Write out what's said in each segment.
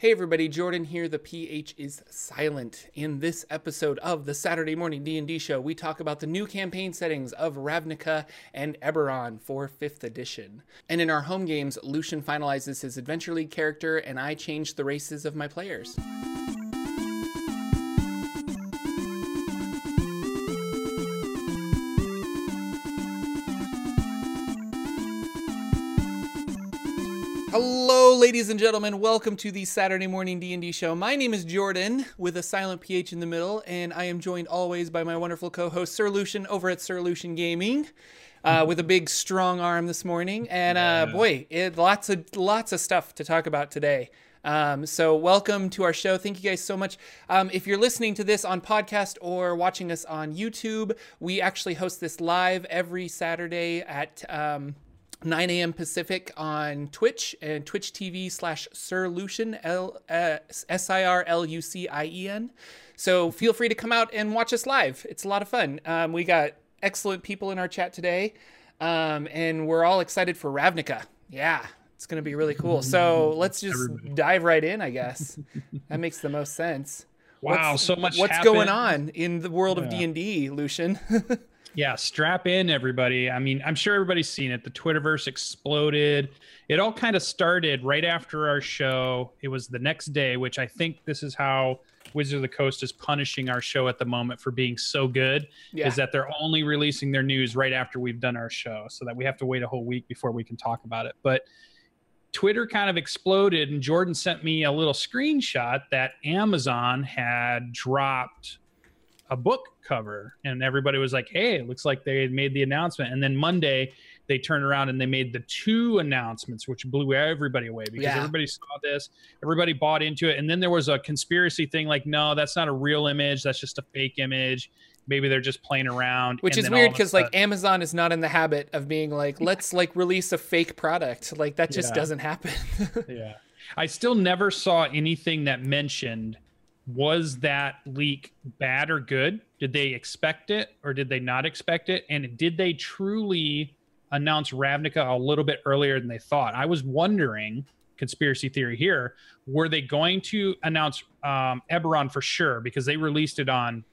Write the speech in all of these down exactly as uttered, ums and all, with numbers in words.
Hey everybody, Jordan here, the P H is silent. In this episode of the Saturday Morning D and D Show, we talk about the new campaign settings of Ravnica and Eberron for fifth edition. And in our home games, Lucian finalizes his Adventure League character and I change the races of my players. Hello, ladies and gentlemen. Welcome to the Saturday Morning D and D Show. My name is Jordan, with a silent P H in the middle, and I am joined always by my wonderful co-host, Sir Lucian, over at Sir Lucian Gaming, uh, with a big, strong arm this morning. And uh, boy, it, lots of lots of stuff to talk about today. Um, so welcome to our show. Thank you guys so much. Um, if you're listening to this on podcast or watching us on YouTube, we actually host this live every Saturday at... Um, nine a m Pacific on Twitch and Twitch T V slash Sir Lucian, S I R L U C I E N. So feel free to come out and watch us live. It's a lot of fun. Um, we got excellent people in our chat today, um, and we're all excited for Ravnica. Yeah, it's going to be really cool. So let's just Everybody. dive right in, I guess. That makes the most sense. Wow, what's, so much What's happened. going on in the world yeah. of D and D, Lucian? Yeah, strap in, everybody. I mean, I'm sure everybody's seen it. The Twitterverse exploded. It all kind of started right after our show. It was the next day, which I think this is how Wizards of the Coast is punishing our show at the moment for being so good, yeah. is that they're only releasing their news right after we've done our show, so that we have to wait a whole week before we can talk about it. But Twitter kind of exploded, and Jordan sent me a little screenshot that Amazon had dropped a book cover, and everybody was like, hey, it looks like they made the announcement. And then Monday they turned around and they made the two announcements, which blew everybody away because yeah. everybody saw this, everybody bought into it. And then there was a conspiracy thing like, no, that's not a real image. That's just a fake image. Maybe they're just playing around. Which and is weird because like Amazon is not in the habit of being like, let's like release a fake product. Like that just yeah. doesn't happen. yeah. I still never saw anything that mentioned, was that leak bad or good? Did they expect it or did they not expect it? And did they truly announce Ravnica a little bit earlier than they thought? I was wondering, conspiracy theory here, were they going to announce um, Eberron for sure? Because they released it on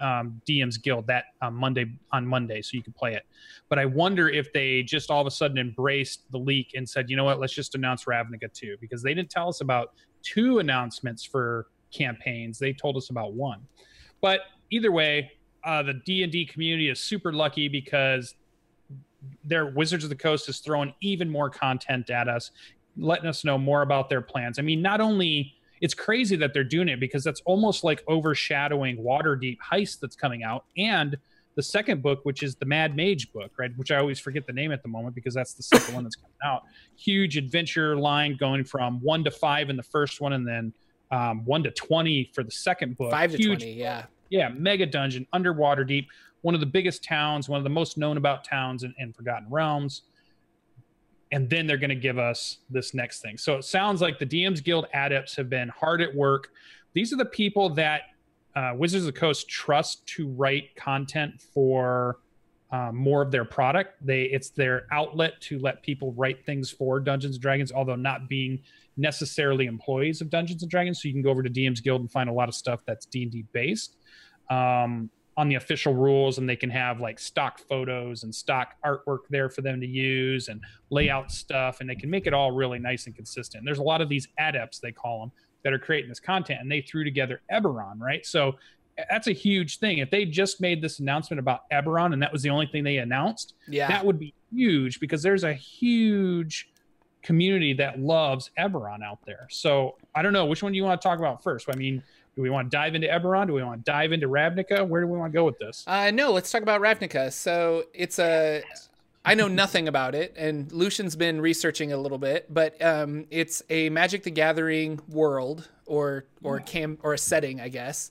um, D M's Guild that uh, Monday on Monday, so you could play it. But I wonder if they just all of a sudden embraced the leak and said, you know what, let's just announce Ravnica too, because they didn't tell us about two announcements for campaigns. They told us about one. But either way, uh the D and D community is super lucky because their Wizards of the Coast is throwing even more content at us, letting us know more about their plans. I mean, not only it's crazy that they're doing it because that's almost like overshadowing Waterdeep Heist that's coming out, and the second book, which is the Mad Mage book, right? Which I always forget the name at the moment because that's the second one that's coming out. Huge adventure line going from one to five in the first one, and then Um, one to twenty for the second book. Five to Huge, twenty, yeah. Yeah, mega dungeon, underwater deep, one of the biggest towns, one of the most known about towns in, in Forgotten Realms. And then they're going to give us this next thing. So it sounds like the D M's Guild adepts have been hard at work. These are the people that uh, Wizards of the Coast trust to write content for uh, more of their product. They It's their outlet to let people write things for Dungeons and Dragons, although not being necessarily employees of Dungeons and Dragons. So you can go over to D M's Guild and find a lot of stuff that's D and D based um, on the official rules, and they can have like stock photos and stock artwork there for them to use and layout stuff, and they can make it all really nice and consistent. And there's a lot of these adepts, they call them, that are creating this content, and they threw together Eberron, right? So that's a huge thing. If they just made this announcement about Eberron and that was the only thing they announced, yeah. that would be huge because there's a huge community that loves Eberron out there. So I don't know, which one do you want to talk about first? I mean, do we want to dive into Eberron? Do we want to dive into Ravnica? Where do we want to go with this? Uh, no, let's talk about Ravnica. So it's a, I know nothing about it, and Lucian's been researching a little bit, but um, it's a Magic: The Gathering world or or yeah. cam or a setting, I guess.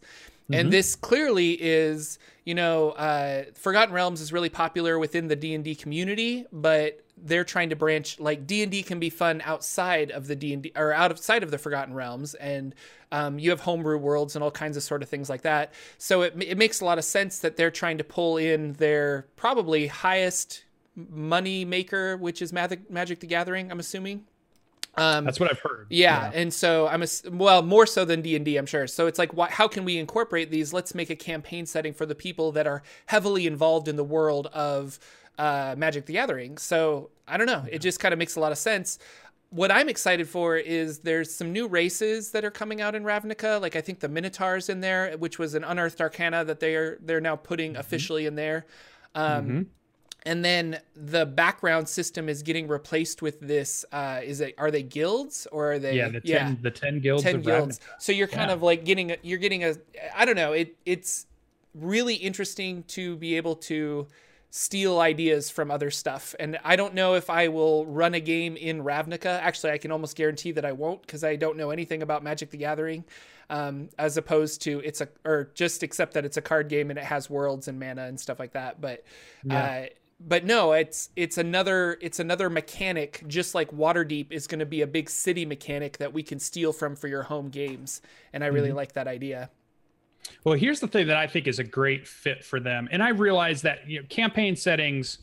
And this clearly is, you know, uh, Forgotten Realms is really popular within the D and D community, but they're trying to branch, like D and D can be fun outside of the D and D or outside of the Forgotten Realms. And um, you have homebrew worlds and all kinds of sort of things like that. So it, it makes a lot of sense that they're trying to pull in their probably highest money maker, which is Magic, Magic the Gathering, I'm assuming. Um, That's what I've heard. Yeah, yeah. And so I'm a, well, more so than D and D, I'm sure. So it's like, why, how can we incorporate these? Let's make a campaign setting for the people that are heavily involved in the world of uh, Magic: The Gathering. So I don't know. Yeah. It just kind of makes a lot of sense. What I'm excited for is there's some new races that are coming out in Ravnica. Like I think the Minotaur's in there, which was an Unearthed Arcana that they're they're now putting mm-hmm. officially in there. Um, mm-hmm. And then the background system is getting replaced with this. Uh, is it? Are they guilds or are they? Yeah, the ten, yeah, the ten guilds. Ten of guilds. Ravnica. So you're kind yeah. of like getting. A, you're getting a. I don't know. It it's really interesting to be able to steal ideas from other stuff. And I don't know if I will run a game in Ravnica. Actually, I can almost guarantee that I won't, because I don't know anything about Magic: The Gathering, um, as opposed to it's a, or just accept that it's a card game and it has worlds and mana and stuff like that. But. Yeah. Uh, But no, it's it's another it's another mechanic, just like Waterdeep is going to be a big city mechanic that we can steal from for your home games. And I really mm-hmm. like that idea. Well, here's the thing that I think is a great fit for them. And I realize that, you know, campaign settings,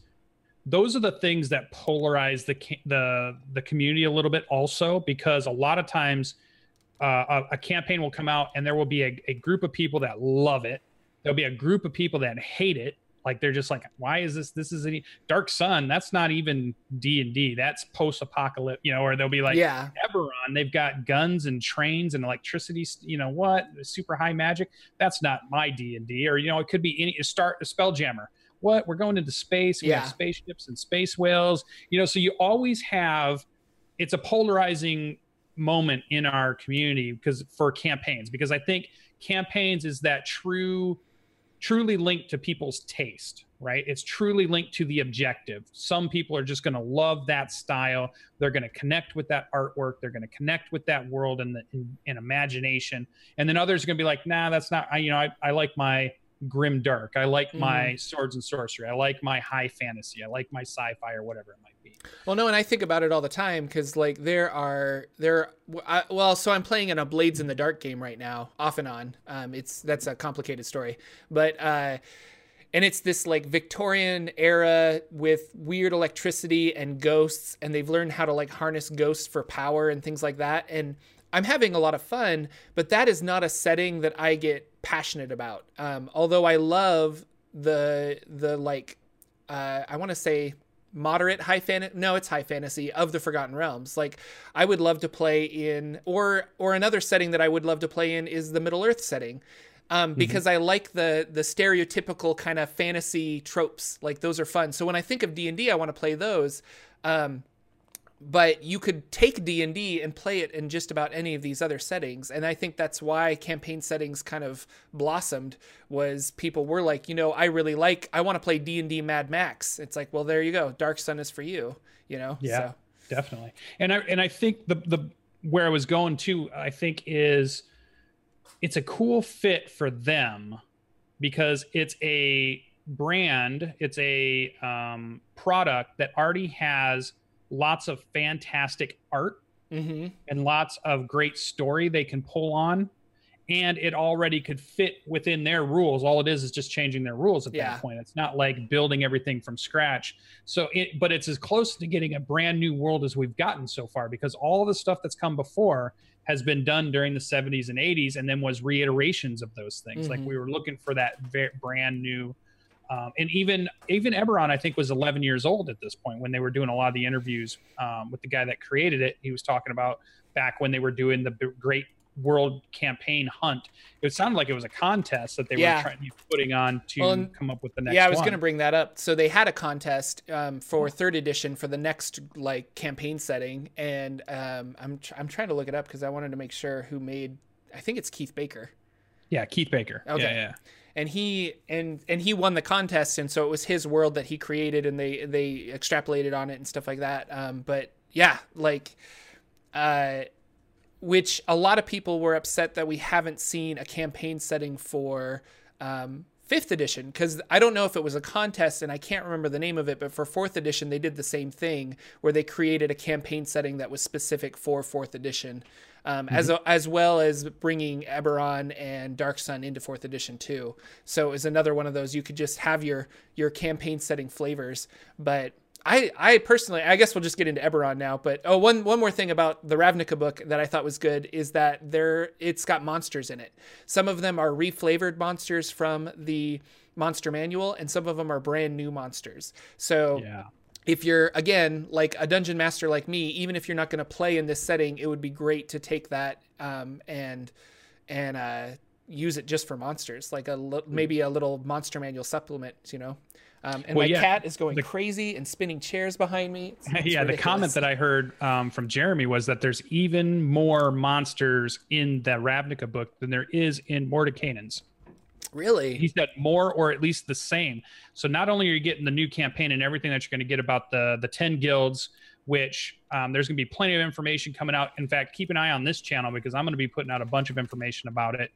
those are the things that polarize the the the community a little bit also, because a lot of times uh, a, a campaign will come out and there will be a, a group of people that love it. There'll be a group of people that hate it. Like, they're just like, why is this, this is any Dark Sun. That's not even D and D. That's post-apocalypse, you know, or they'll be like, yeah. Eberron, they've got guns and trains and electricity, you know what, super high magic. That's not my D and D. Or, you know, it could be any, start a Spelljammer. What? We're going into space. We yeah. have spaceships and space whales, you know, so you always have, it's a polarizing moment in our community because for campaigns, because I think campaigns is that true, truly linked to people's taste, right? It's truly linked to the objective. Some people are just going to love that style. They're going to connect with that artwork. They're going to connect with that world and the and, and imagination. And then others are going to be like, nah, that's not, I, you know, I, I like my grim dark. I like mm-hmm. my swords and sorcery. I like my high fantasy. I like my sci-fi or whatever it might be. Well, no, and I think about it all the time because, like, there are there. I, well, so I'm playing in a Blades in the Dark game right now, off and on. Um, it's that's a complicated story, but uh, and it's this like Victorian era with weird electricity and ghosts, and they've learned how to like harness ghosts for power and things like that. And I'm having a lot of fun, but that is not a setting that I get passionate about. Um, although I love the, the like, uh, I want to say moderate high fan. No, it's high fantasy of the Forgotten Realms. Like I would love to play in, or, or another setting that I would love to play in is the Middle Earth setting. Um, because mm-hmm. I like the, the stereotypical kind of fantasy tropes. Like those are fun. So when I think of D and D, I want to play those. Um, But you could take D and D and play it in just about any of these other settings. And I think that's why campaign settings kind of blossomed, was people were like, you know, I really like, I want to play D and D Mad Max. It's like, well, there you go. Dark Sun is for you, you know? Yeah, so. Definitely. And I, and I think the, the, where I was going to, I think is it's a cool fit for them because it's a brand, it's a um, product that already has lots of fantastic art mm-hmm. and lots of great story they can pull on, and it already could fit within their rules. All it is is just changing their rules at yeah. that point. It's not like building everything from scratch. So it, but it's as close to getting a brand new world as we've gotten so far, because all the stuff that's come before has been done during the seventies and eighties and then was reiterations of those things. Mm-hmm. Like we were looking for that very brand new Um, and even even Eberron, I think, was eleven years old at this point when they were doing a lot of the interviews um, with the guy that created it. He was talking about back when they were doing the Great World Campaign Hunt. It sounded like it was a contest that they yeah. were trying to be putting on to well, and, come up with the next one. Yeah, I was going to bring that up. So they had a contest um, for third edition for the next like campaign setting. And um, I'm, tr- I'm trying to look it up because I wanted to make sure who made – I think it's Keith Baker. Yeah, Keith Baker. Okay. Yeah, yeah. And he and and he won the contest, and so it was his world that he created, and they they extrapolated on it and stuff like that. Um, but yeah, like, uh, which a lot of people were upset that we haven't seen a campaign setting for um, fifth edition, because I don't know if it was a contest, and I can't remember the name of it, but for fourth edition they did the same thing where they created a campaign setting that was specific for fourth edition. Um, mm-hmm. as as well as bringing Eberron and Dark Sun into fourth edition too. So it was another one of those you could just have your your campaign setting flavors. But I, I personally, I guess we'll just get into Eberron now, but oh, one, one more thing about the Ravnica book that I thought was good is that there, it's got monsters in it. Some of them are reflavored monsters from the monster manual, and some of them are brand new monsters. So yeah. If you're, again, like a dungeon master like me, even if you're not going to play in this setting, it would be great to take that um, and and uh, use it just for monsters, like a li- maybe a little monster manual supplement, you know? Um, and well, my yeah. cat is going the, crazy and spinning chairs behind me. It's, it's yeah, ridiculous. The comment that I heard um, from Jeremy was that there's even more monsters in the Ravnica book than there is in Mordenkainen's. Really? He said more, or at least the same. So not only are you getting the new campaign and everything that you're going to get about the, the ten guilds, which um, there's going to be plenty of information coming out. In fact, keep an eye on this channel because I'm going to be putting out a bunch of information about it.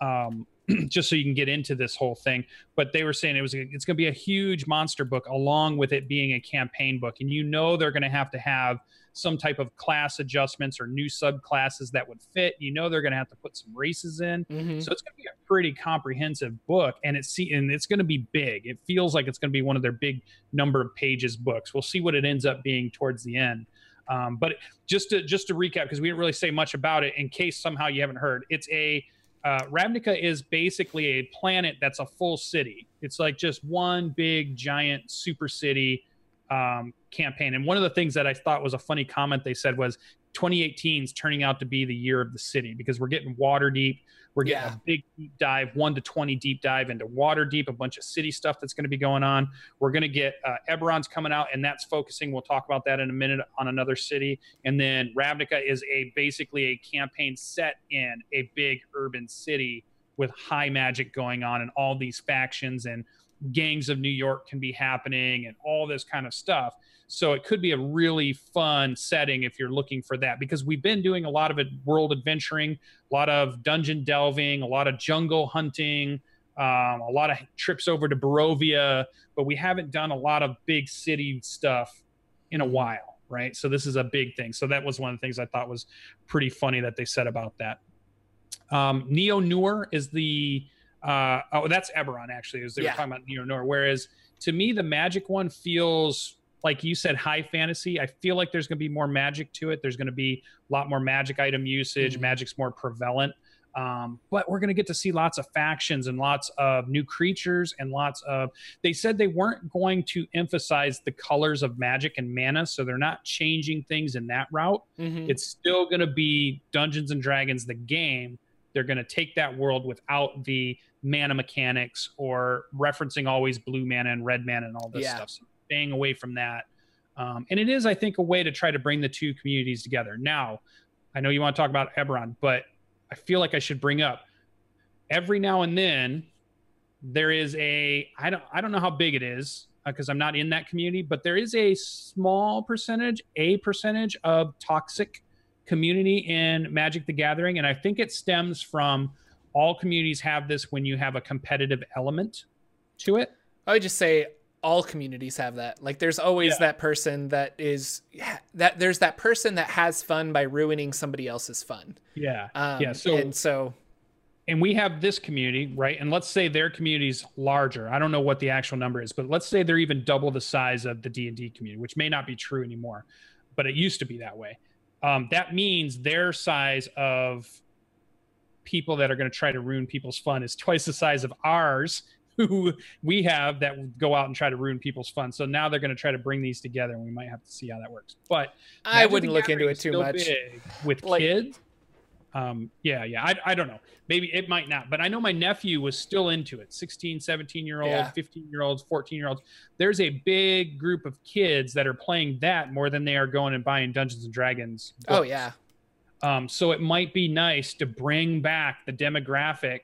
Um, just so you can get into this whole thing. But they were saying it was a, it's going to be a huge monster book along with it being a campaign book. And you know they're going to have to have some type of class adjustments or new subclasses that would fit. You know they're going to have to put some races in. Mm-hmm. So it's going to be a pretty comprehensive book, and it's and it's going to be big. It feels like it's going to be one of their big number of pages books. We'll see what it ends up being towards the end. Um, but just to, just to recap, because we didn't really say much about it in case somehow you haven't heard, it's a... Uh, Ravnica is basically a planet that's a full city. It's like just one big, giant super city um, campaign. And one of the things that I thought was a funny comment they said was twenty eighteen is turning out to be the year of the city because we're getting Waterdeep. We're getting yeah. a big deep dive, one to twenty deep dive into Waterdeep, a bunch of city stuff that's going to be going on. We're going to get uh, Eberron's coming out, and that's focusing. We'll talk about that in a minute on another city. And then Ravnica is a basically a campaign set in a big urban city with high magic going on and all these factions and gangs of New York can be happening and all this kind of stuff. So it could be a really fun setting if you're looking for that, because we've been doing a lot of world adventuring, a lot of dungeon delving, a lot of jungle hunting, um, a lot of trips over to Barovia, but we haven't done a lot of big city stuff in a while, right? So this is a big thing. So that was one of the things I thought was pretty funny that they said about that. Um, Neo-Noir is the... Uh, oh, that's Eberron, actually, as they yeah. were talking about Neo-Noir. Whereas, to me, the magic one feels... Like you said, high fantasy. I feel like there's going to be more magic to it. There's going to be a lot more magic item usage. Mm-hmm. Magic's more prevalent. Um, but we're going to get to see lots of factions and lots of new creatures and lots of... They said they weren't going to emphasize the colors of magic and mana, so they're not changing things in that route. Mm-hmm. It's still going to be Dungeons and Dragons, the game. They're going to take that world without the mana mechanics or referencing always blue mana and red mana and all this yeah. stuff. So staying away from that. Um, and it is, I think, a way to try to bring the two communities together. Now, I know you want to talk about Eberron, but I feel like I should bring up every now and then there is a, I don't, I don't know how big it is because uh, I'm not in that community, but there is a small percentage, a percentage of toxic community in Magic the Gathering. And I think it stems from all communities have this when you have a competitive element to it. I would just say, all communities have that. Like there's always yeah. that person that is yeah, that there's that person that has fun by ruining somebody else's fun. Yeah. Um, yeah. So, and so, and we have this community, right? And let's say their community's larger. I don't know what the actual number is, but let's say they're even double the size of the D and D community, which may not be true anymore, but it used to be that way. Um, that means their size of people that are going to try to ruin people's fun is twice the size of ours who we have that go out and try to ruin people's fun. So now they're going to try to bring these together, and we might have to see how that works. But I wouldn't look into it too much with like, kids. Um, yeah. Yeah. I, I don't know. Maybe it might not, but I know my nephew was still into it. sixteen, seventeen year old, yeah. fifteen year olds, fourteen year olds. There's a big group of kids that are playing that more than they are going and buying Dungeons and Dragons books. Oh yeah. Um, so it might be nice to bring back the demographic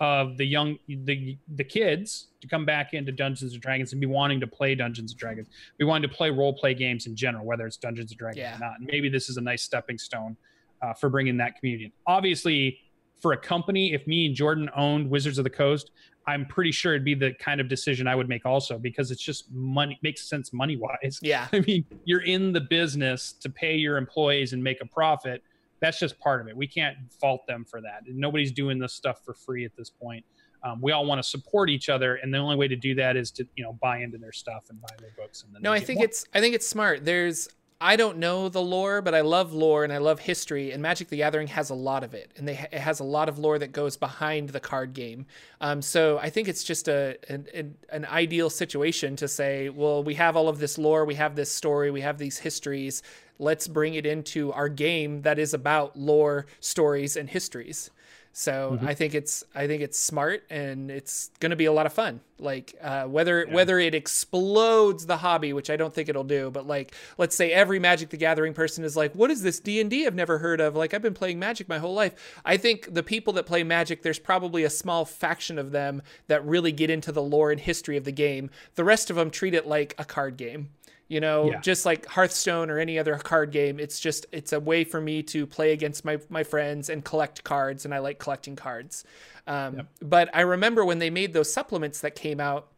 of the young, the the kids to come back into Dungeons and Dragons and be wanting to play Dungeons and Dragons, be wanting to play role play games in general, whether it's Dungeons and Dragons yeah. or not. And maybe this is a nice stepping stone uh, for bringing that community in. Obviously, for a company, if me and Jordan owned Wizards of the Coast, I'm pretty sure it'd be the kind of decision I would make also, because it's just money, makes sense money wise. Yeah, I mean, you're in the business to pay your employees and make a profit. That's just part of it. We can't fault them for that. Nobody's doing this stuff for free at this point. Um, we all want to support each other, and the only way to do that is to, you know, buy into their stuff and buy their books. And then no, I think more. it's I think it's smart. There's I don't know the lore, but I love lore and I love history, and Magic: The Gathering has a lot of it, and they ha it has a lot of lore that goes behind the card game. Um, so I think it's just a an, an, an ideal situation to say, well, we have all of this lore, we have this story, we have these histories. Let's bring it into our game that is about lore, stories, and histories. So mm-hmm. I think it's I think it's smart, and it's going to be a lot of fun. Like uh, whether yeah. whether it explodes the hobby, which I don't think it'll do, but like let's say every Magic: The Gathering person is like, what is this D and D I've never heard of? Like, I've been playing Magic my whole life. I think the people that play Magic, there's probably a small faction of them that really get into the lore and history of the game. The rest of them treat it like a card game. You know, yeah. just like Hearthstone or any other card game, it's just, it's a way for me to play against my, my friends and collect cards, and I like collecting cards. Um, yep. But I remember when they made those supplements that came out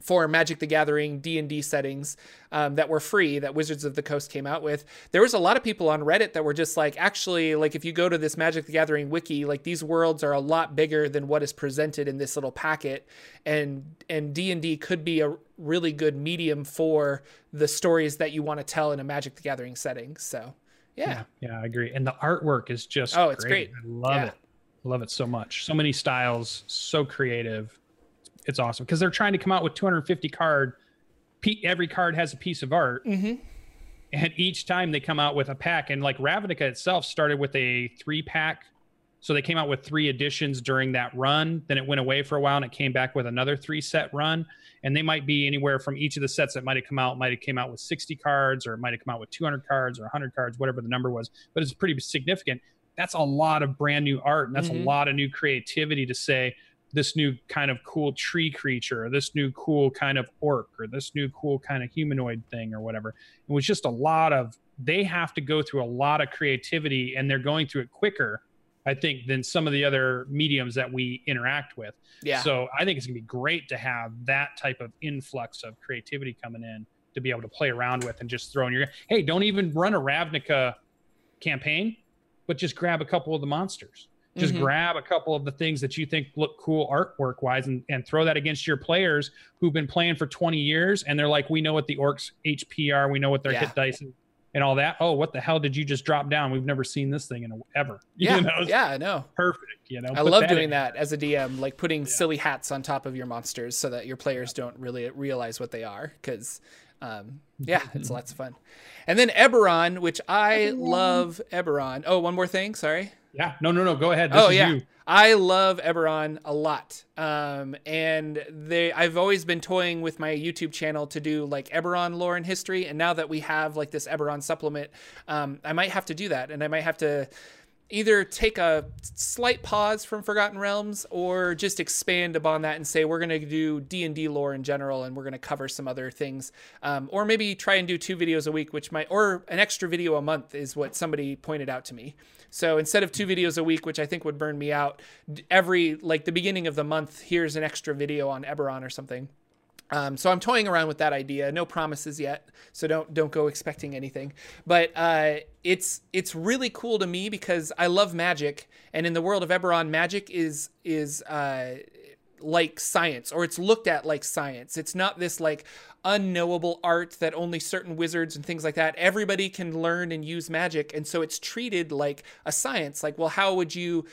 for Magic: The Gathering D and D settings um, that were free, that Wizards of the Coast came out with, there was a lot of people on Reddit that were just like, actually, like if you go to this Magic: The Gathering wiki, like these worlds are a lot bigger than what is presented in this little packet, and and D and D could be a really good medium for the stories that you want to tell in a Magic: The Gathering setting. So, yeah. Yeah, yeah, I agree. And the artwork is just oh, it's great. great. I love yeah. it. I love it so much. So many styles, so creative. It's awesome because they're trying to come out with two hundred fifty card. Every card has a piece of art. Mm-hmm. And each time they come out with a pack, and like Ravnica itself started with a three pack. So they came out with three editions during that run. Then it went away for a while and it came back with another three set run. And they might be anywhere from each of the sets that might've come out, might've came out with sixty cards, or it might've come out with two hundred cards or one hundred cards, whatever the number was, but it's pretty significant. That's a lot of brand new art. And that's mm-hmm. a lot of new creativity to say, this new kind of cool tree creature, or this new cool kind of orc, or this new cool kind of humanoid thing or whatever. It was just a lot of, they have to go through a lot of creativity, and they're going through it quicker, I think, than some of the other mediums that we interact with. Yeah. So I think it's gonna be great to have that type of influx of creativity coming in to be able to play around with and just throw in your, hey, don't even run a Ravnica campaign, but just grab a couple of the monsters. Just mm-hmm. grab a couple of the things that you think look cool artwork wise, and, and throw that against your players who've been playing for twenty years. And they're like, we know what the orcs H P are. We know what their yeah. hit dice and, and all that. Oh, what the hell did you just drop down? We've never seen this thing in a, ever. You yeah. know? Yeah. I know. Perfect. You know, I Put love that doing in. that as a D M, like putting yeah. silly hats on top of your monsters so that your players yeah. don't really realize what they are. Cause Um, yeah, it's lots of fun. And then Eberron, which I love Eberron. Oh, one more thing. Sorry. Yeah. No, no, no. Go ahead. This oh, is yeah. you. I love Eberron a lot. Um, and they, I've always been toying with my YouTube channel to do like Eberron lore and history. And now that we have like this Eberron supplement, um, I might have to do that. And I might have to either take a slight pause from Forgotten Realms or just expand upon that and say, we're going to do D and D lore in general, and we're going to cover some other things. Um, or maybe try and do two videos a week, which might, or an extra video a month is what somebody pointed out to me. So instead of two videos a week, which I think would burn me out, every, like the beginning of the month, here's an extra video on Eberron or something. Um, so I'm toying around with that idea. No promises yet, so don't don't go expecting anything. But uh, it's it's really cool to me because I love magic, and in the world of Eberron, magic is is uh, like science, or it's looked at like science. It's not this like unknowable art that only certain wizards and things like that. Everybody can learn and use magic, and so it's treated like a science. Like, well, how would you?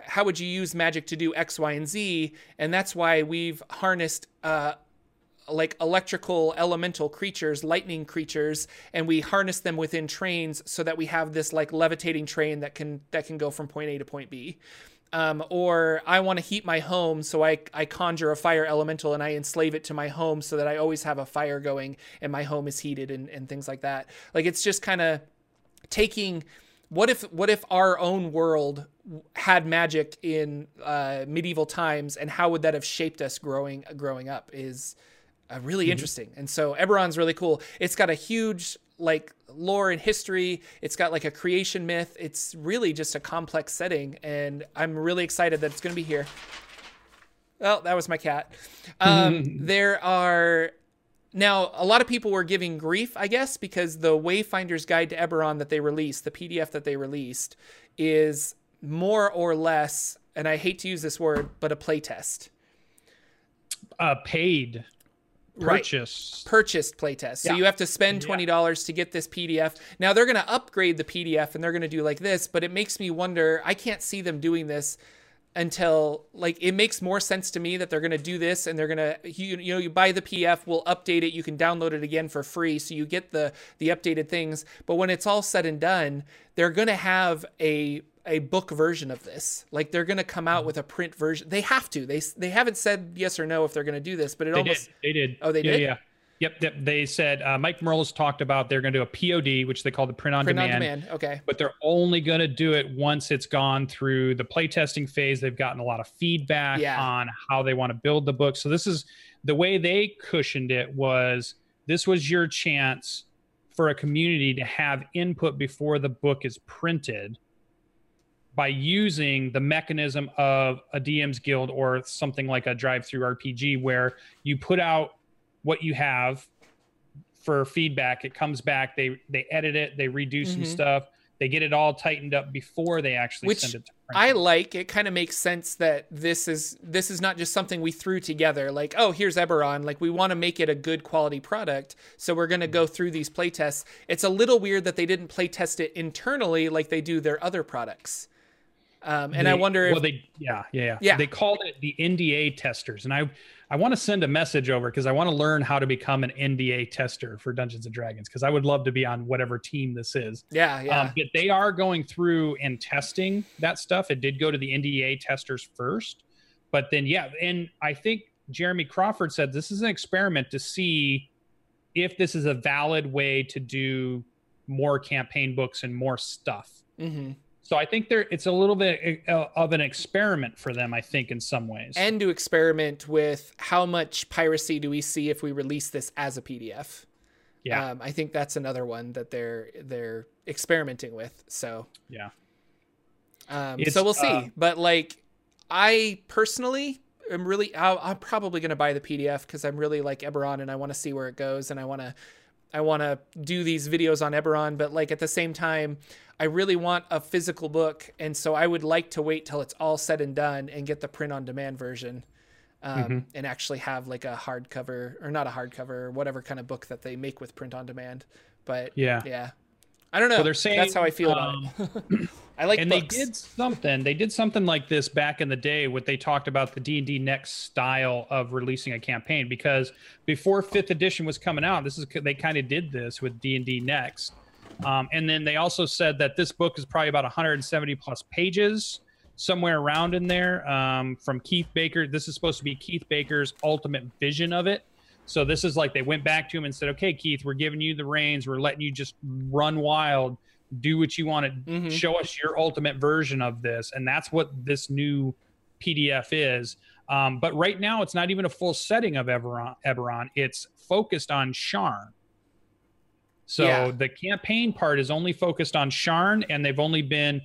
How would you use magic to do X, Y, and Z? And that's why we've harnessed Uh, like electrical elemental creatures, lightning creatures, and we harness them within trains so that we have this like levitating train that can that can go from point A to point B. Um, or I want to heat my home, so I, I conjure a fire elemental and I enslave it to my home so that I always have a fire going and my home is heated and, and things like that. Like, it's just kind of taking, what if what if our own world had magic in uh, medieval times, and how would that have shaped us growing growing up is Uh, really mm-hmm. interesting. And so Eberron's really cool. It's got a huge like lore and history. It's got like a creation myth. It's really just a complex setting, and I'm really excited that it's going to be here. Oh, that was my cat. Um, mm-hmm. There are now a lot of people were giving grief, I guess, because the Wayfinder's Guide to Eberron that they released, the P D F that they released, is more or less, and I hate to use this word, but a playtest. a paid purchase. Right. Purchased playtest. So yeah. you have to spend twenty dollars yeah. to get this P D F. Now they're going to upgrade the P D F and they're going to do like this, but it makes me wonder, I can't see them doing this until, like, it makes more sense to me that they're going to do this and they're going to, you, you know, you buy the P D F, we'll update it. You can download it again for free. So you get the, the updated things, but when it's all said and done, they're going to have a, a book version of this. Like, they're going to come out with a print version. They have to, they, they haven't said yes or no if they're going to do this, but it they almost, did. they did. Oh, they yeah, did. Yeah. Yep, yep. They said, uh, Mike Merles talked about they're going to do a P O D, which they call the print on print demand. Print on demand, okay. But they're only going to do it once it's gone through the playtesting phase. They've gotten a lot of feedback yeah. on how they want to build the book. So this is the way they cushioned it, was this was your chance for a community to have input before the book is printed by using the mechanism of a D M's Guild or something like a drive-through R P G, where you put out what you have for feedback, it comes back, they they edit it, they redo some mm-hmm. stuff, they get it all tightened up before they actually Which send it to print. I like, it kind of makes sense that this is this is not just something we threw together, like, oh, here's Eberron, like, we want to make it a good quality product, so we're going to go through these playtests. It's a little weird that they didn't playtest it internally like they do their other products. Um, and they, I wonder if well, they, yeah, yeah, yeah. They called it the N D A testers. And I, I want to send a message over, because I want to learn how to become an N D A tester for Dungeons and Dragons, because I would love to be on whatever team this is. Yeah, yeah. Um, but they are going through and testing that stuff. It did go to the N D A testers first, but then, yeah. And I think Jeremy Crawford said, this is an experiment to see if this is a valid way to do more campaign books and more stuff. Mm-hmm. So I think there, it's a little bit of an experiment for them, I think, in some ways. And to experiment with how much piracy do we see if we release this as a P D F. Yeah. Um, I think that's another one that they're they're experimenting with. So, yeah. Um, so we'll see. Uh, but, like, I personally am really, I'll, I'm probably going to buy the P D F, because I'm really like Eberron and I want to see where it goes. And I want to, I want to do these videos on Eberron, but, like, at the same time, I really want a physical book. And so I would like to wait till it's all said and done and get the print on demand version, um, mm-hmm. and actually have, like, a hardcover, or not a hardcover, whatever kind of book that they make with print on demand. But yeah, yeah. I don't know. So they're saying, that's how I feel um, about it. I like and books. they did something. They did something like this back in the day, what they talked about the D and D Next style of releasing a campaign, because before fifth edition was coming out, this is they kind of did this with D and D Next. Um, and then they also said that this book is probably about one hundred seventy plus pages, somewhere around in there, um, from Keith Baker. This is supposed to be Keith Baker's ultimate vision of it. So this is like, they went back to him and said, okay, Keith, we're giving you the reins. We're letting you just run wild, do what you want to, mm-hmm. show us your ultimate version of this. And that's what this new P D F is. Um, but right now it's not even a full setting of Eberron. Eberron. It's focused on Sharn. So yeah. the campaign part is only focused on Sharn, and they've only been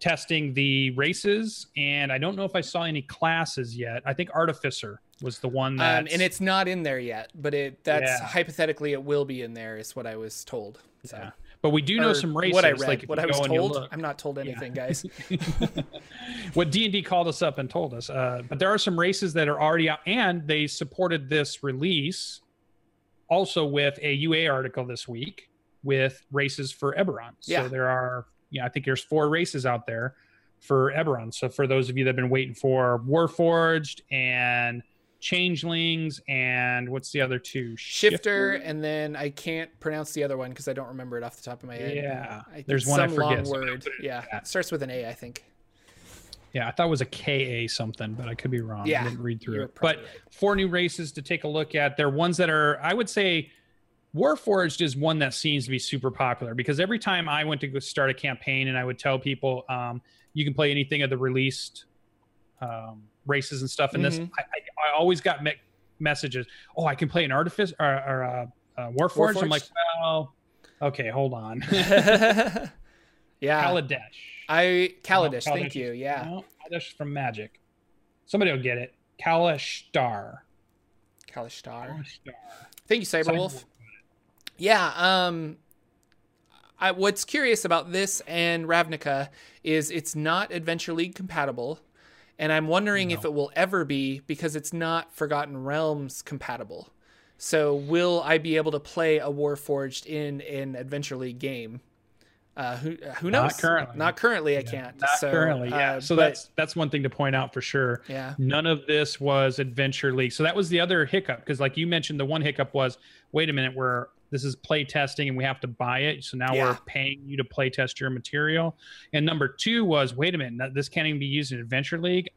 testing the races. And I don't know if I saw any classes yet. I think Artificer was the one that, um, and it's not in there yet, but it that's yeah. hypothetically it will be in there, is what I was told. So. Yeah. But we do know or some races. What I read, like what I was told. Look, I'm not told anything, yeah. guys. What D and D called us up and told us. Uh, but there are some races that are already out, and they supported this release also with a U A article this week with races for Eberron. Yeah. So there are, yeah, I think there's four races out there for Eberron. So for those of you that have been waiting for Warforged and Changelings, and what's the other two? Shifter, Shifter, and then I can't pronounce the other one because I don't remember it off the top of my head. Yeah, I, there's one I forget. Long word. So yeah, it starts with an A, I think. Yeah, I thought it was a K A something, but I could be wrong. Yeah, I didn't read through it. But right. Four new races to take a look at. They're ones that are, I would say, Warforged is one that seems to be super popular, because every time I went to go start a campaign and I would tell people, um, you can play anything of the released um, races and stuff in mm-hmm. this. I, I, I always got me- messages. Oh, I can play an artifice or, or uh, uh, Warforged. Warforged. I'm like, well, okay, hold on. yeah. Kaladesh. I Kaladesh. No, thank you. Yeah. No, Kaladesh from Magic. Somebody will get it. Kalashtar. Kalashtar. Kalashtar. Thank you, Cyberwolf. Cyber- yeah. Um, I, what's curious about this and Ravnica is it's not Adventure League compatible. And I'm wondering no. if it will ever be, because it's not Forgotten Realms compatible. So will I be able to play a Warforged in an Adventure League game? Uh, who who knows? Not currently. Not currently, yeah. I can't. Not so, currently, yeah. Uh, so but, that's that's one thing to point out for sure. Yeah. None of this was Adventure League. So that was the other hiccup, because like you mentioned, the one hiccup was, wait a minute, we're this is play testing and we have to buy it. So now yeah. we're paying you to play test your material. And number two was, wait a minute, this can't even be used in Adventure League.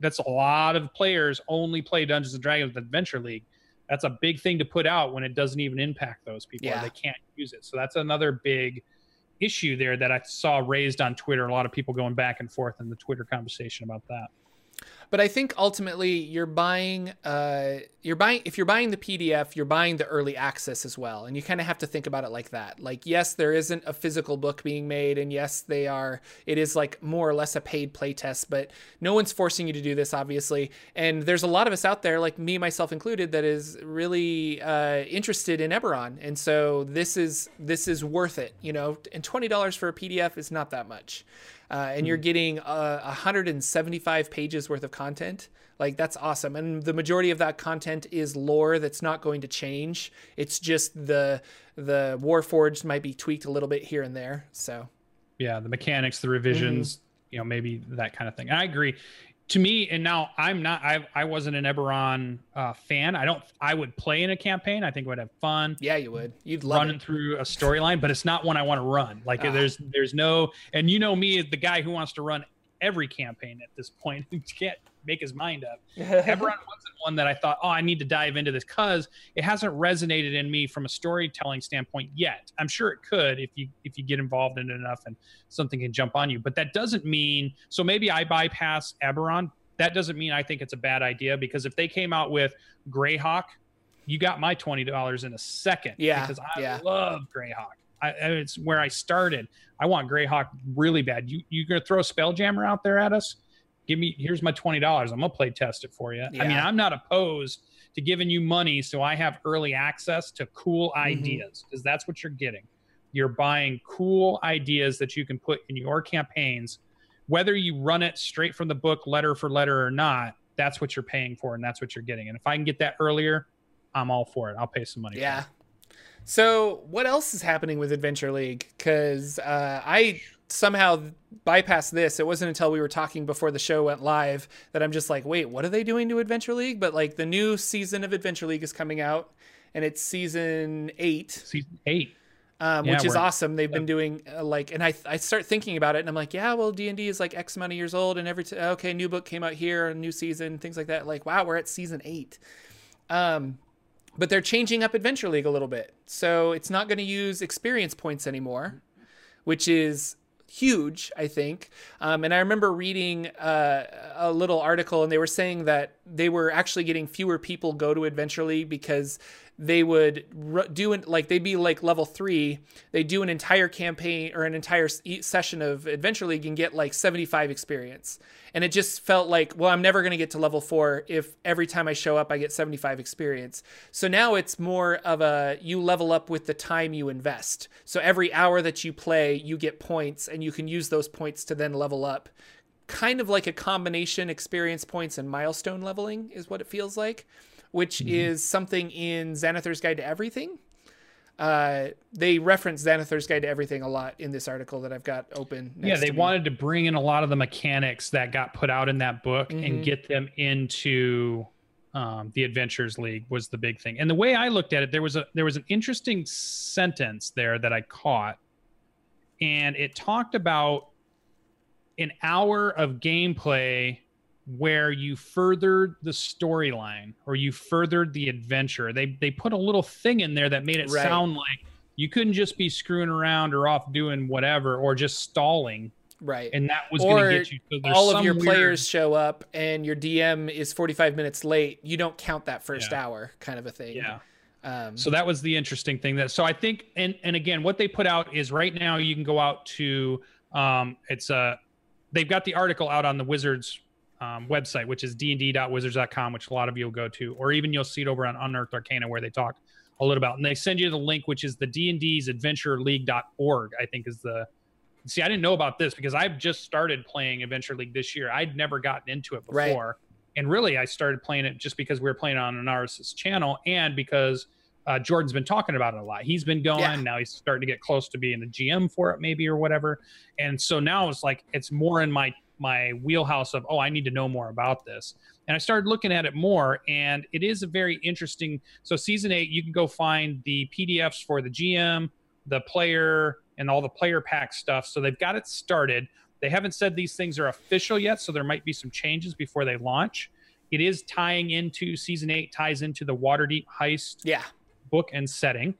That's a lot of players only play Dungeons and Dragons with Adventure League. That's a big thing to put out when it doesn't even impact those people. Yeah. They can't use it. So that's another big issue there that I saw raised on Twitter. A lot of people going back and forth in the Twitter conversation about that. But I think ultimately you're buying, uh, you're buying, if you're buying the P D F, you're buying the early access as well. And you kind of have to think about it like that. Like, yes, there isn't a physical book being made. And yes, they are, it is like more or less a paid play test, but no one's forcing you to do this, obviously. And there's a lot of us out there, like me, myself included, that is really uh, interested in Eberron. And so this is, this is worth it, you know, and twenty dollars for a P D F is not that much. Uh, and you're getting uh, one hundred seventy-five pages worth of content. Like, that's awesome. And the majority of that content is lore that's not going to change. It's just the the Warforged might be tweaked a little bit here and there. So, yeah, the mechanics, the revisions, mm-hmm. you know, maybe that kind of thing. I agree. To me, and now I'm not, I I wasn't an Eberron uh, fan. I don't, I would play in a campaign. I think I would have fun. Yeah, you would. You'd love running it. Through a storyline, but it's not one I want to run. Like ah. there's, there's no, and you know me as the guy who wants to run every campaign at this point, who can't make his mind up. Eberron wasn't one that I thought, oh, I need to dive into this, because it hasn't resonated in me from a storytelling standpoint yet. I'm sure it could if you if you get involved in it enough and something can jump on you. But that doesn't mean, so maybe I bypass Eberron. That doesn't mean I think it's a bad idea, because if they came out with Greyhawk, you got my twenty dollars in a second. Yeah, because I yeah. love Greyhawk. I, it's where I started. I want Greyhawk really bad. You, you're going to throw a Spelljammer out there at us? Give me, here's my twenty dollars. I'm going to play test it for you. Yeah. I mean, I'm not opposed to giving you money so I have early access to cool ideas, because mm-hmm. that's what you're getting. You're buying cool ideas that you can put in your campaigns, whether you run it straight from the book letter for letter or not. That's what you're paying for, and that's what you're getting. And if I can get that earlier, I'm all for it. I'll pay some money. Yeah. For it. So what else is happening with Adventure League? Because uh, I somehow bypassed this. It wasn't until we were talking before the show went live that I'm just like, wait, what are they doing to Adventure League? But like, the new season of Adventure League is coming out, and it's season eight. Season eight. Um, yeah, which is awesome. They've been doing uh, like, and I, I start thinking about it, and I'm like, yeah, well, D and D is like X amount of years old, and every t- okay, new book came out here, a new season, things like that. Like, wow, we're at season eight. Um, But they're changing up Adventure League a little bit. So it's not going to use experience points anymore, which is huge, I think. Um, and I remember reading uh, a little article, and they were saying that they were actually getting fewer people go to Adventure League, because they would do it like, they'd be like level three. They do an entire campaign or an entire session of Adventure League and get like seventy-five experience. And it just felt like, well, I'm never going to get to level four if every time I show up, I get seventy-five experience. So now it's more of a, you level up with the time you invest. So every hour that you play, you get points, and you can use those points to then level up. Kind of like a combination experience points and milestone leveling is what it feels like, which mm-hmm. is something in Xanathar's Guide to Everything. Uh, they reference Xanathar's Guide to Everything a lot in this article that I've got open. Yeah, they to wanted to bring in a lot of the mechanics that got put out in that book mm-hmm. and get them into um, the Adventures League was the big thing. And the way I looked at it, there was a there was an interesting sentence there that I caught, and it talked about an hour of gameplay where you furthered the storyline or you furthered the adventure. They they put a little thing in there that made it right. sound like you couldn't just be screwing around or off doing whatever or just stalling. Right. And that was going to get you. So all of your weird... players show up and your D M is forty-five minutes late. You don't count that first yeah. hour kind of a thing. Yeah. Um, so that was the interesting thing. That So I think, and, and again, what they put out is right now you can go out to, um, it's a, they've got the article out on the Wizards Um, website, which is d n d dot wizards dot com, which a lot of you will go to, or even you'll see it over on Unearthed Arcana where they talk a little about, and they send you the link, which is the D and D's Adventure League dot org, I think is the See, I didn't know about this because I've just started playing Adventure League this year. I'd never gotten into it before. Right. And really, I started playing it just because we were playing on Anaris's channel and because uh, Jordan's been talking about it a lot. He's been going. Yeah. Now he's starting to get close to being the G M for it maybe or whatever. And so now it's like it's more in my my wheelhouse of, oh, I need to know more about this. And I started looking at it more, and it is a very interesting. So season eight, you can go find the P D Fs for the G M, the player, and all the player pack stuff. So they've got it started. They haven't said these things are official yet, so there might be some changes before they launch. It is tying into season eight, ties into the Waterdeep heist yeah. book and setting.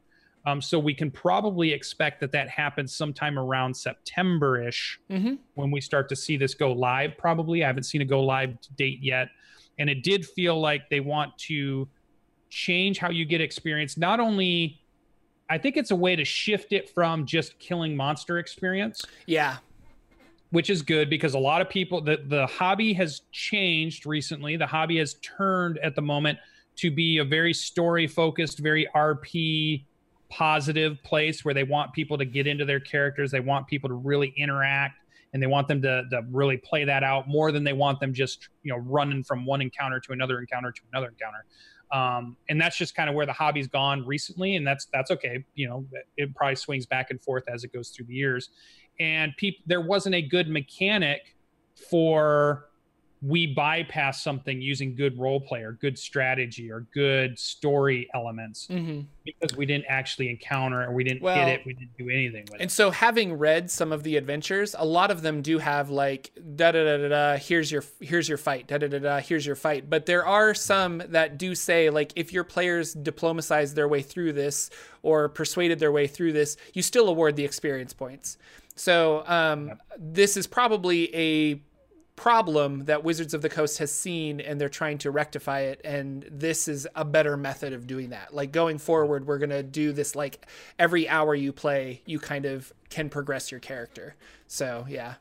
Um, so we can probably expect that that happens sometime around September-ish mm-hmm. when we start to see this go live, probably. I haven't seen a go live date yet. And it did feel like they want to change how you get experience. Not only, I think it's a way to shift it from just killing monster experience. Yeah. Which is good because a lot of people, the, the hobby has changed recently. The hobby has turned at the moment to be a very story-focused, very R P positive place where they want people to get into their characters. They want people to really interact, and they want them to, to really play that out more than they want them just, you know, running from one encounter to another encounter to another encounter. Um, and that's just kind of where the hobby's gone recently. And that's, that's okay. You know, it probably swings back and forth as it goes through the years. And people, there wasn't a good mechanic for we bypass something using good role play or good strategy or good story elements mm-hmm. because we didn't actually encounter it, or we didn't well, hit it, we didn't do anything with and it. And so, having read some of the adventures, a lot of them do have like da da da da da. Here's your here's your fight. Da da da da. Here's your fight. But there are some that do say like if your players diplomatized their way through this or persuaded their way through this, you still award the experience points. So um, yep. this is probably a problem that Wizards of the Coast has seen, and they're trying to rectify it, and this is a better method of doing that. Like going forward, we're gonna do this like every hour you play you kind of can progress your character. So yeah.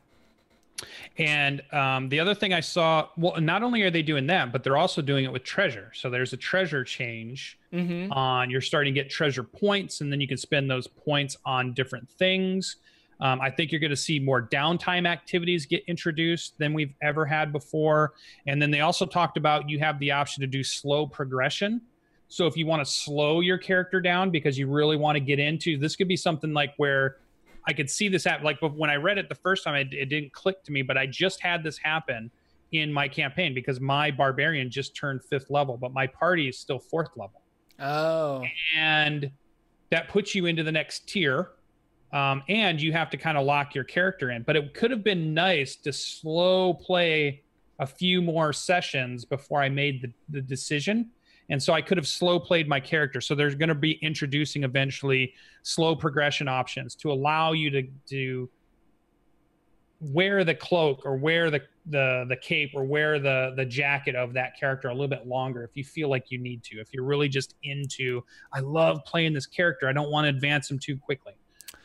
And um the other thing I saw, well, not only are they doing that, but they're also doing it with treasure. So there's a treasure change mm-hmm. on you're starting to get treasure points, and then you can spend those points on different things. Um, I think you're going to see more downtime activities get introduced than we've ever had before. And then they also talked about you have the option to do slow progression. So if you want to slow your character down because you really want to get into, this could be something like where I could see this happen. Like when I read it the first time, it, it didn't click to me, but I just had this happen in my campaign because my barbarian just turned fifth level, but my party is still fourth level. Oh. And that puts you into the next tier. Um, and you have to kind of lock your character in. But it could have been nice to slow play a few more sessions before I made the, the decision. And so I could have slow played my character. So there's going to be introducing eventually slow progression options to allow you to, to wear the cloak or wear the, the, the cape or wear the, the jacket of that character a little bit longer if you feel like you need to. If you're really just into, I love playing this character, I don't want to advance him too quickly.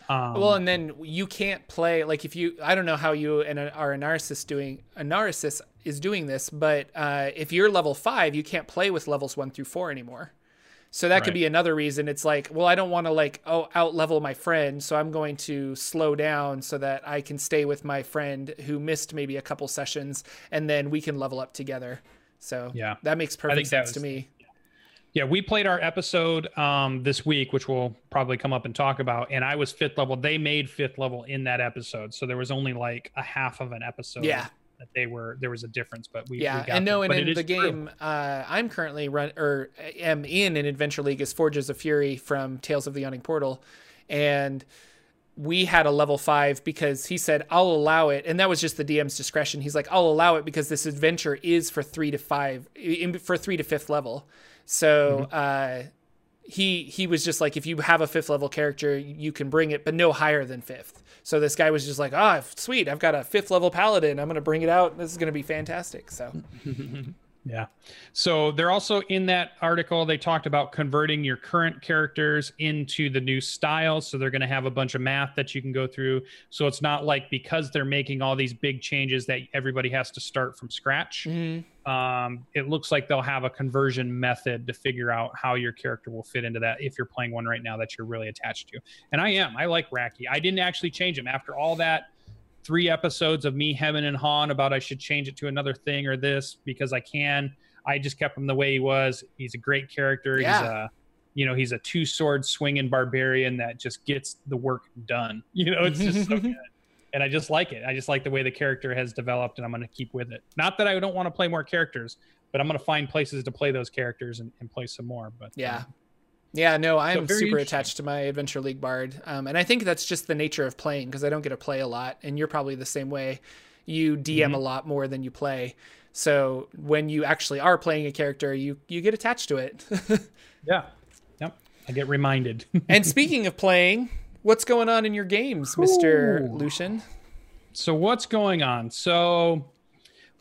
Um, well, and then you can't play like if you I don't know how you and our Anarcist doing Anarcist is doing this, but uh, if you're level five, you can't play with levels one through four anymore. So that right. could be another reason. It's like, well, I don't want to like oh out level my friend, so I'm going to slow down so that I can stay with my friend who missed maybe a couple sessions, and then we can level up together. So yeah, that makes perfect sense was- to me. Yeah, we played our episode um, this week, which we'll probably come up and talk about. And I was fifth level. They made fifth level in that episode, so there was only like a half of an episode. Yeah, that they were there was a difference, but we yeah. We got and no, them. And but in the game, uh, I'm currently run or am in an Adventure League as Forges of Fury from Tales of the Yawning Portal, and we had a level five because he said, I'll allow it. And that was just the D M's discretion. He's like, I'll allow it because this adventure is for three to five, for three to fifth level. So mm-hmm. uh, he he was just like, if you have a fifth level character, you can bring it, but no higher than fifth. So this guy was just like, ah, oh, sweet. I've got a fifth level paladin. I'm going to bring it out. This is going to be fantastic. So yeah. So they're also in that article, they talked about converting your current characters into the new style. So they're going to have a bunch of math that you can go through. So it's not like because they're making all these big changes that everybody has to start from scratch. Mm-hmm. Um, it looks like they'll have a conversion method to figure out how your character will fit into that if you're playing one right now that you're really attached to. And I am. I like Racky. I didn't actually change him after all that three episodes of me hemming and hawing about I should change it to another thing or this because I can. I just kept him the way he was. He's a great character. Yeah. He's a, you know, he's a two sword swinging barbarian that just gets the work done. You know, it's just so good. And I just like it. I just like the way the character has developed, and I'm going to keep with it. Not that I don't want to play more characters, but I'm going to find places to play those characters and, and play some more. But yeah. Um, yeah, no, I'm so super attached to my Adventure League Bard. Um, and I think that's just the nature of playing, because I don't get to play a lot. And you're probably the same way. You D M mm-hmm. a lot more than you play. So when you actually are playing a character, you, you get attached to it. Yeah. Yep. I get reminded. And speaking of playing, what's going on in your games, Mister Ooh. Lucian? So what's going on? So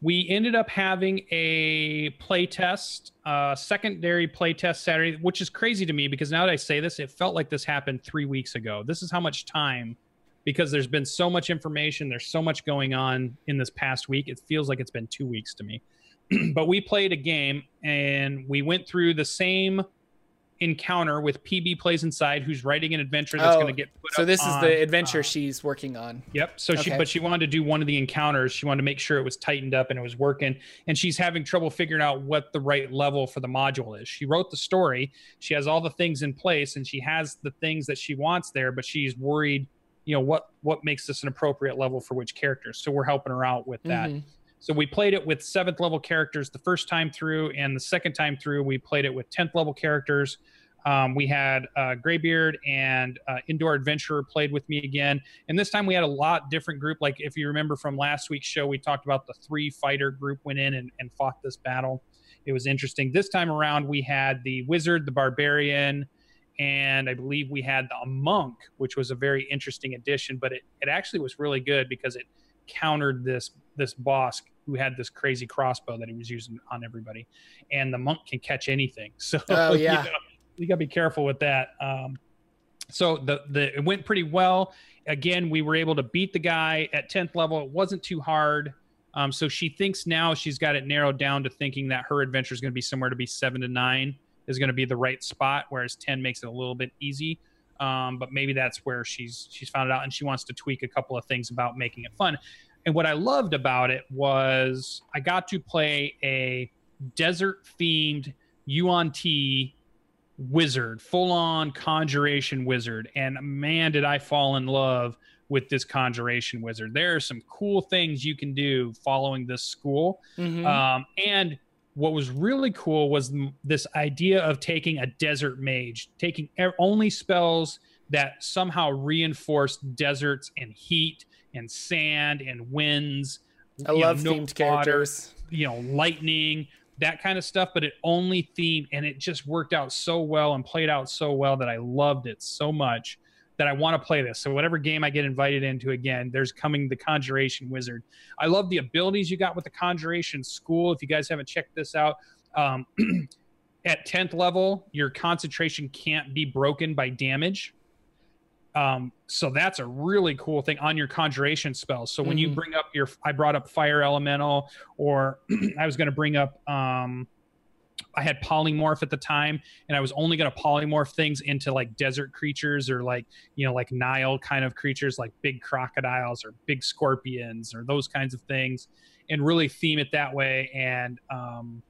we ended up having a play test, uh, secondary play test Saturday, which is crazy to me because now that I say this, it felt like this happened three weeks ago. This is how much time, because there's been so much information, there's so much going on in this past week. It feels like it's been two weeks to me. But we played a game, and we went through the same encounter with P B Plays Inside, who's writing an adventure that's oh, going to get put so up. So this is on, the adventure uh, she's working on. Yep. So okay. she, but she wanted to do one of the encounters. She wanted to make sure it was tightened up and it was working. And she's having trouble figuring out what the right level for the module is. She wrote the story. She has all the things in place, and she has the things that she wants there, but she's worried, you know, what what makes this an appropriate level for which characters. So we're helping her out with that. Mm-hmm. So we played it with seventh level characters the first time through, and the second time through we played it with tenth level characters. Um, we had uh, Greybeard and uh, Indoor Adventurer played with me again, and this time we had a lot different group. Like if you remember from last week's show, we talked about the three fighter group went in and, and fought this battle. It was interesting. This time around we had the Wizard, the Barbarian, and I believe we had a monk, which was a very interesting addition, but it, it actually was really good because it countered this this boss who had this crazy crossbow that he was using on everybody. And the monk can catch anything. So oh, yeah. you know, you got to be careful with that. Um, so the, the it went pretty well. Again, we were able to beat the guy at tenth level. It wasn't too hard. Um, so she thinks now she's got it narrowed down to thinking that her adventure is going to be somewhere to be seven to nine. Is going to be the right spot, whereas ten makes it a little bit easy. Um, but maybe that's where she's she's found it out, and she wants to tweak a couple of things about making it fun. And what I loved about it was I got to play a desert-themed Yuan-Ti wizard, full-on Conjuration wizard. And man, did I fall in love with this Conjuration wizard. There are some cool things you can do following this school. Mm-hmm. Um, and... what was really cool was this idea of taking a desert mage, taking only spells that somehow reinforce deserts and heat and sand and winds. I love know, themed water, characters. You know, lightning, that kind of stuff, but it only themed, and it just worked out so well and played out so well that I loved it so much that I want to play this. So whatever game I get invited into, again, there's coming the Conjuration Wizard. I love the abilities you got with the Conjuration School. If you guys haven't checked this out, um, at tenth level, your concentration can't be broken by damage. Um, so that's a really cool thing on your Conjuration spells. So when mm-hmm. you bring up your, I brought up Fire Elemental, or I was going to bring up... Um, I had polymorph at the time, and I was only going to polymorph things into like desert creatures or like, you know, like Nile kind of creatures, like big crocodiles or big scorpions or those kinds of things, and really theme it that way. And um,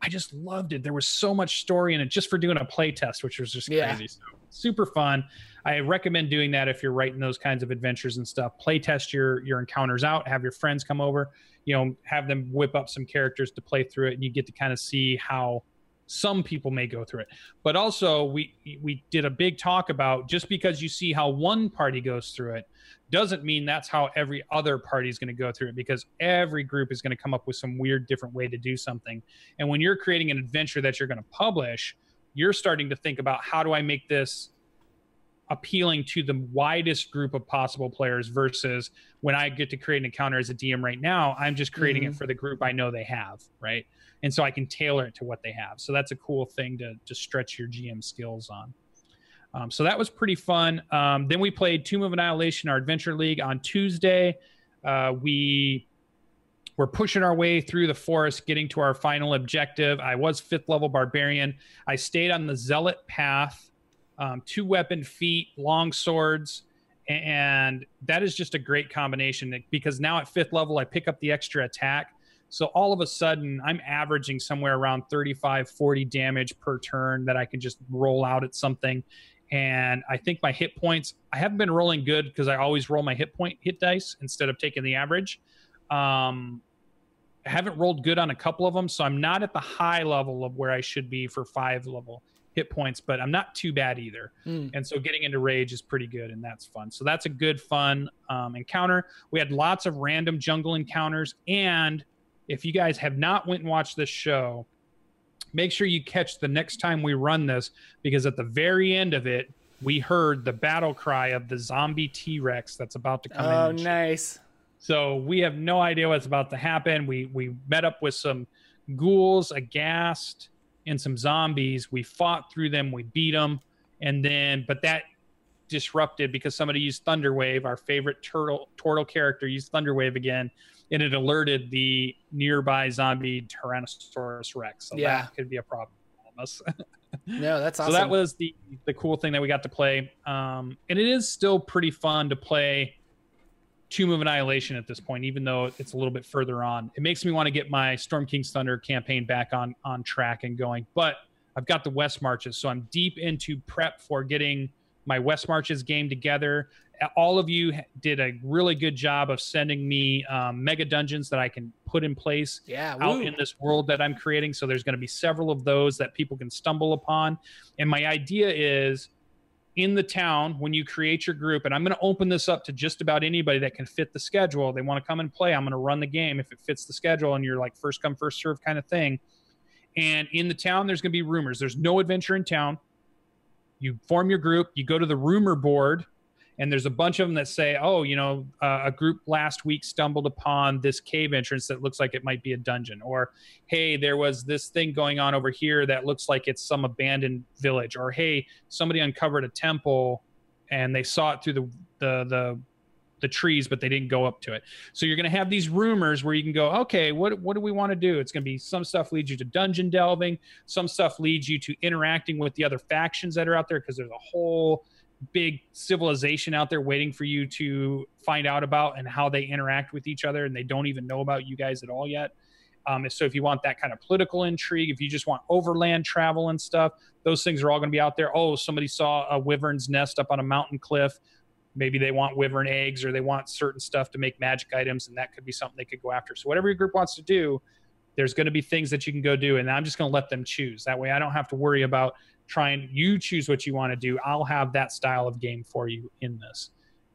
I just loved it. There was so much story in it just for doing a play test, which was just yeah. crazy. So super fun. I recommend doing that if you're writing those kinds of adventures and stuff. Play test your, your encounters out, have your friends come over, you know, have them whip up some characters to play through it, and you get to kind of see how some people may go through it. But also we we did a big talk about just because you see how one party goes through it doesn't mean that's how every other party is going to go through it, because every group is going to come up with some weird different way to do something. And when you're creating an adventure that you're going to publish, you're starting to think about, how do I make this appealing to the widest group of possible players, versus when I get to create an encounter as a D M right now, I'm just creating mm-hmm. it for the group I know they have, right? And so I can tailor it to what they have. So that's a cool thing to, to stretch your G M skills on. Um, so that was pretty fun. Um, then we played Tomb of Annihilation, our Adventure League, on Tuesday. Uh, we were pushing our way through the forest, getting to our final objective. I was fifth level Barbarian. I stayed on the Zealot path. Um, two weapon feet, long swords, And that is just a great combination, because now at fifth level, I pick up the extra attack. So all of a sudden, I'm averaging somewhere around thirty-five, forty damage per turn that I can just roll out at something. And I think my hit points, I haven't been rolling good because I always roll my hit point hit dice instead of taking the average. Um, I haven't rolled good on a couple of them, so I'm not at the high level of where I should be for five level hit points, but I'm not too bad either. Mm. And so getting into rage is pretty good, and that's fun. So that's a good, fun um, encounter. We had lots of random jungle encounters. And if you guys have not went and watched this show, make sure you catch the next time we run this, because at the very end of it, we heard the battle cry of the zombie T-Rex that's about to come oh, in. Oh, nice. Shoot. So we have no idea what's about to happen. We we met up with some ghouls, aghast, and some zombies. We fought through them. We beat them. And then, but that disrupted because somebody used Thunderwave. Our favorite turtle turtle character used Thunderwave again, and it alerted the nearby zombie Tyrannosaurus Rex. So yeah, that could be a problem for us. No, that's awesome. So that was the the cool thing that we got to play. Um, and it is still pretty fun to play Tomb of Annihilation at this point, even though it's a little bit further on. It makes me want to get my Storm King's Thunder campaign back on on track and going, but I've got the West Marches, so I'm deep into prep for getting my West Marches game together. All of you did a really good job of sending me um, mega dungeons that I can put in place yeah, out in this world that I'm creating, so there's going to be several of those that people can stumble upon. And my idea is, in the town, when you create your group, and I'm going to open this up to just about anybody that can fit the schedule. They want to come and play. I'm going to run the game if it fits the schedule, and you're like first come, first serve kind of thing. And in the town, there's going to be rumors. There's no adventure in town. You form your group. You go to the rumor board, and there's a bunch of them that say, oh, you know, uh, a group last week stumbled upon this cave entrance that looks like it might be a dungeon. Or, hey, there was this thing going on over here that looks like it's some abandoned village. Or, hey, somebody uncovered a temple and they saw it through the the the, the trees, but they didn't go up to it. So you're going to have these rumors where you can go, okay, what, what do we want to do? It's going to be some stuff leads you to dungeon delving. Some stuff leads you to interacting with the other factions that are out there, because there's a whole big civilization out there waiting for you to find out about and how they interact with each other, and they don't even know about you guys at all yet. Um, so if you want that kind of political intrigue, if you just want overland travel and stuff, those things are all going to be out there. Oh, somebody saw a wyvern's nest up on a mountain cliff. Maybe they want wyvern eggs, or they want certain stuff to make magic items, and that could be something they could go after. So whatever your group wants to do, there's going to be things that you can go do, and I'm just going to let them choose. That way I don't have to worry about trying. You choose what you want to do. I'll have that style of game for you in this.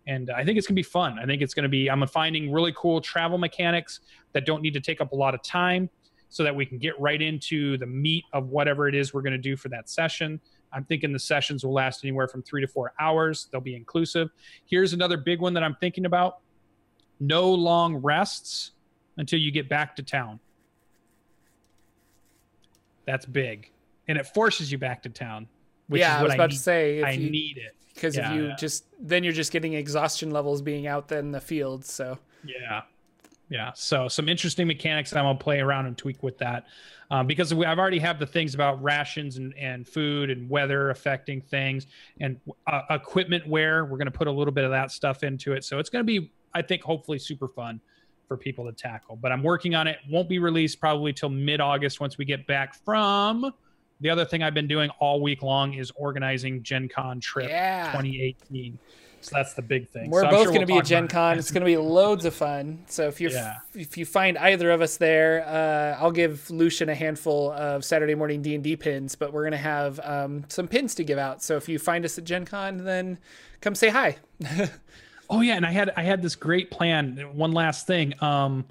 And I think it's going to be fun. I think it's going to be, I'm finding really cool travel mechanics that don't need to take up a lot of time, so that we can get right into the meat of whatever it is we're going to do for that session. I'm thinking the sessions will last anywhere from three to four hours. They'll be inclusive. Here's another big one that I'm thinking about. No long rests until you get back to town. That's big. And it forces you back to town, which yeah, is what I was about I need. to say. If I you, need it. Because yeah, if you yeah. just, then you're just getting exhaustion levels being out in the field, so. Yeah, yeah. So some interesting mechanics that I'm going to play around and tweak with that. Um, because we, I've already have the things about rations and, and food and weather affecting things, and uh, equipment wear. We're going to put a little bit of that stuff into it. So it's going to be, I think, hopefully super fun for people to tackle. But I'm working on it. Won't be released probably till mid-August once we get back from... The other thing I've been doing all week long is organizing Gen Con trip yeah. twenty eighteen. So that's the big thing. We're so both sure going to we'll be at Gen Con. It. It's going to be loads of fun. So if you yeah. if you find either of us there, uh, I'll give Lucian a handful of Saturday morning D and D pins, but we're going to have um, some pins to give out. So if you find us at Gen Con, then come say hi. Oh, yeah. And I had I had this great plan. One last thing. Um,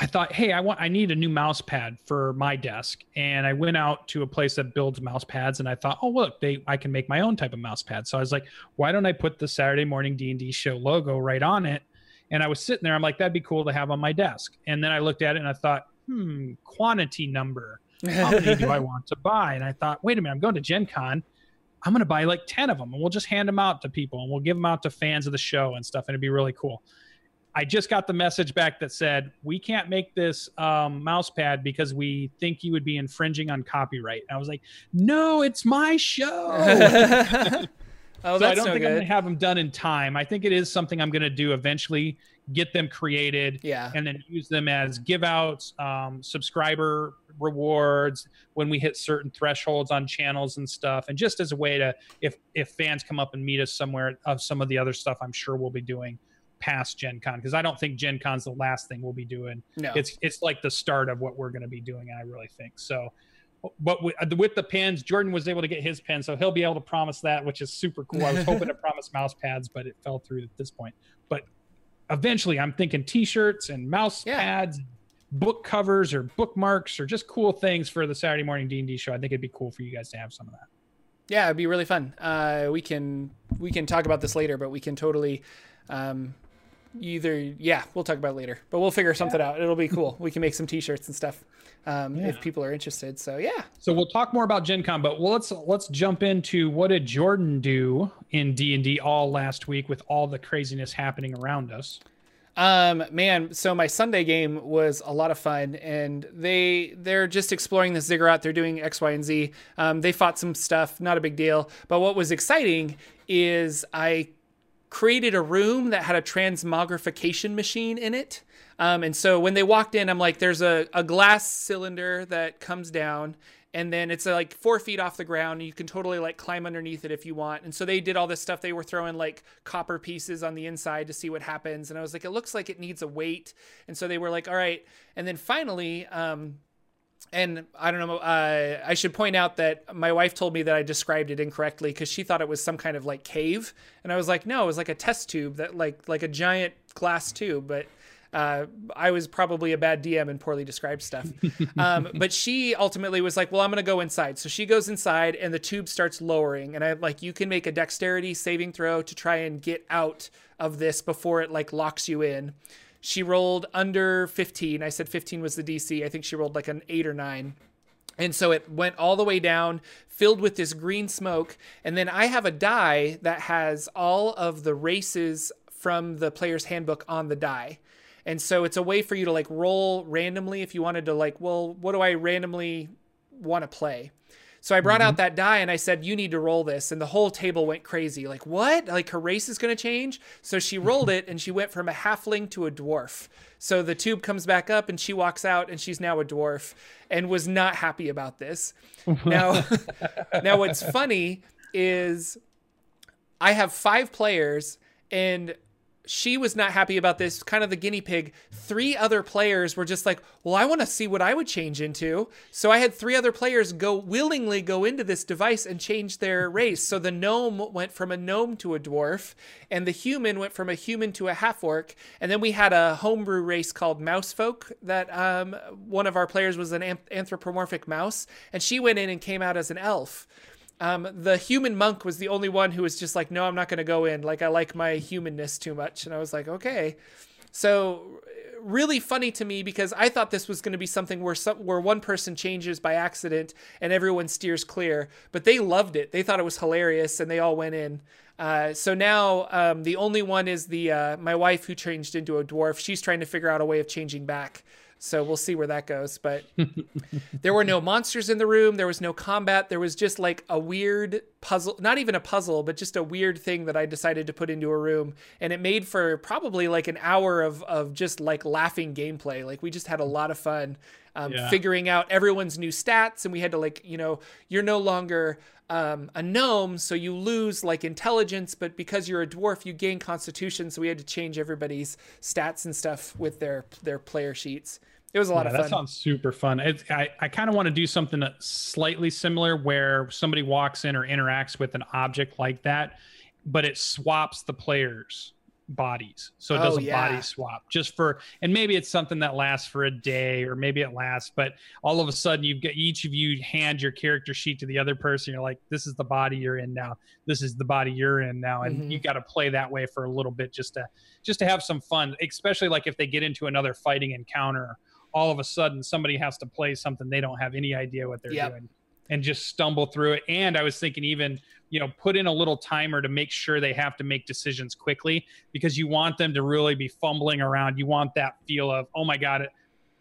I thought, hey, I want, I need a new mouse pad for my desk. And I went out to a place that builds mouse pads, and I thought, oh, look, they, I can make my own type of mouse pad. So I was like, why don't I put the Saturday morning D and D show logo right on it? And I was sitting there, I'm like, that'd be cool to have on my desk. And then I looked at it and I thought, hmm, quantity number. How many do I want to buy? And I thought, wait a minute, I'm going to Gen Con. I'm going to buy like ten of them, and we'll just hand them out to people, and we'll give them out to fans of the show and stuff. And it'd be really cool. I just got the message back that said, we can't make this um, mouse pad because we think you would be infringing on copyright. And I was like, no, it's my show. Oh, so that's I don't so think good. I'm going to have them done in time. I think it is something I'm going to do eventually, get them created, yeah. and then use them as give-outs, um, subscriber rewards when we hit certain thresholds on channels and stuff, and just as a way to, if if fans come up and meet us somewhere, of some of the other stuff I'm sure we'll be doing past Gen Con, because I don't think Gen Con's the last thing we'll be doing. No. It's, it's like the start of what we're going to be doing, I really think. So... But with the pins, Jordan was able to get his pin, so he'll be able to promise that, which is super cool. I was hoping to promise mouse pads, but it fell through at this point. But eventually, I'm thinking T-shirts and mouse yeah. pads, book covers or bookmarks or just cool things for the Saturday morning D and D show. I think it'd be cool for you guys to have some of that. Yeah, it'd be really fun. Uh, we can we can talk about this later, but we can totally um, either yeah, we'll talk about it later, but we'll figure something yeah. out. It'll be cool. We can make some T-shirts and stuff. Um, yeah. if people are interested. So, yeah. So we'll talk more about Gen Con, but let's, let's jump into what did Jordan do in D and D all last week with all the craziness happening around us? Um, man, so my Sunday game was a lot of fun, and they, they're just exploring this ziggurat. They're doing X, Y, and Z. Um, they fought some stuff, not a big deal. But what was exciting is I created a room that had a transmogrification machine in it. Um, and so when they walked in, I'm like, there's a, a glass cylinder that comes down, and then it's like four feet off the ground. And you can totally like climb underneath it if you want. And so they did all this stuff. They were throwing like copper pieces on the inside to see what happens. And I was like, it looks like it needs a weight. And so they were like, all right. And then finally, um, and I don't know, uh, I should point out that my wife told me that I described it incorrectly because she thought it was some kind of like cave. And I was like, no, it was like a test tube that like, like a giant glass tube, but Uh, I was probably a bad D M and poorly described stuff. Um, but she ultimately was like, well, I'm going to go inside. So she goes inside and the tube starts lowering. And I'm like, you can make a dexterity saving throw to try and get out of this before it like locks you in. She rolled under fifteen. I said fifteen was the D C. I think she rolled like an eight or nine. And so it went all the way down, filled with this green smoke. And then I have a die that has all of the races from the player's handbook on the die. And so it's a way for you to like roll randomly if you wanted to like, well, what do I randomly want to play? So I brought mm-hmm. out that die and I said, you need to roll this. And the whole table went crazy. Like, what? Like her race is going to change. So she rolled it and she went from a halfling to a dwarf. So the tube comes back up and she walks out and she's now a dwarf and was not happy about this. Now, now what's funny is I have five players and she was not happy about this, kind of the guinea pig. Three other players were just like, well, I want to see what I would change into. So I had three other players go willingly go into this device and change their race. So the gnome went from a gnome to a dwarf, and the human went from a human to a half-orc. And then we had a homebrew race called Mouse Folk that um, one of our players was an anthropomorphic mouse, and she went in and came out as an elf. Um, the human monk was the only one who was just like, no, I'm not going to go in. Like, I like my humanness too much. And I was like, okay. So really funny to me because I thought this was going to be something where some, where one person changes by accident and everyone steers clear, but they loved it. They thought it was hilarious and they all went in. Uh, so now, um, the only one is the, uh, my wife who changed into a dwarf. She's trying to figure out a way of changing back. So we'll see where that goes. But there were no monsters in the room. There was no combat. There was just like a weird puzzle, not even a puzzle, but just a weird thing that I decided to put into a room. And it made for probably like an hour of, of just like laughing gameplay. Like we just had a lot of fun um, yeah. figuring out everyone's new stats. And we had to like, you know, you're no longer um, a gnome. So you lose like intelligence, but because you're a dwarf, you gain constitution. So we had to change everybody's stats and stuff with their, their player sheets. It was a lot yeah, of fun. That sounds super fun. It, I, I kind of want to do something that's slightly similar where somebody walks in or interacts with an object like that, but it swaps the players' bodies. So it oh, does a yeah. body swap just for, and maybe it's something that lasts for a day or maybe it lasts, but all of a sudden you've got each of you hand your character sheet to the other person. You're like, this is the body you're in now. This is the body you're in now. And mm-hmm. you got to play that way for a little bit just to, just to have some fun, especially like if they get into another fighting encounter, all of a sudden somebody has to play something they don't have any idea what they're yep. doing and just stumble through it. And I was thinking even, you know, put in a little timer to make sure they have to make decisions quickly because you want them to really be fumbling around. You want that feel of, oh my God,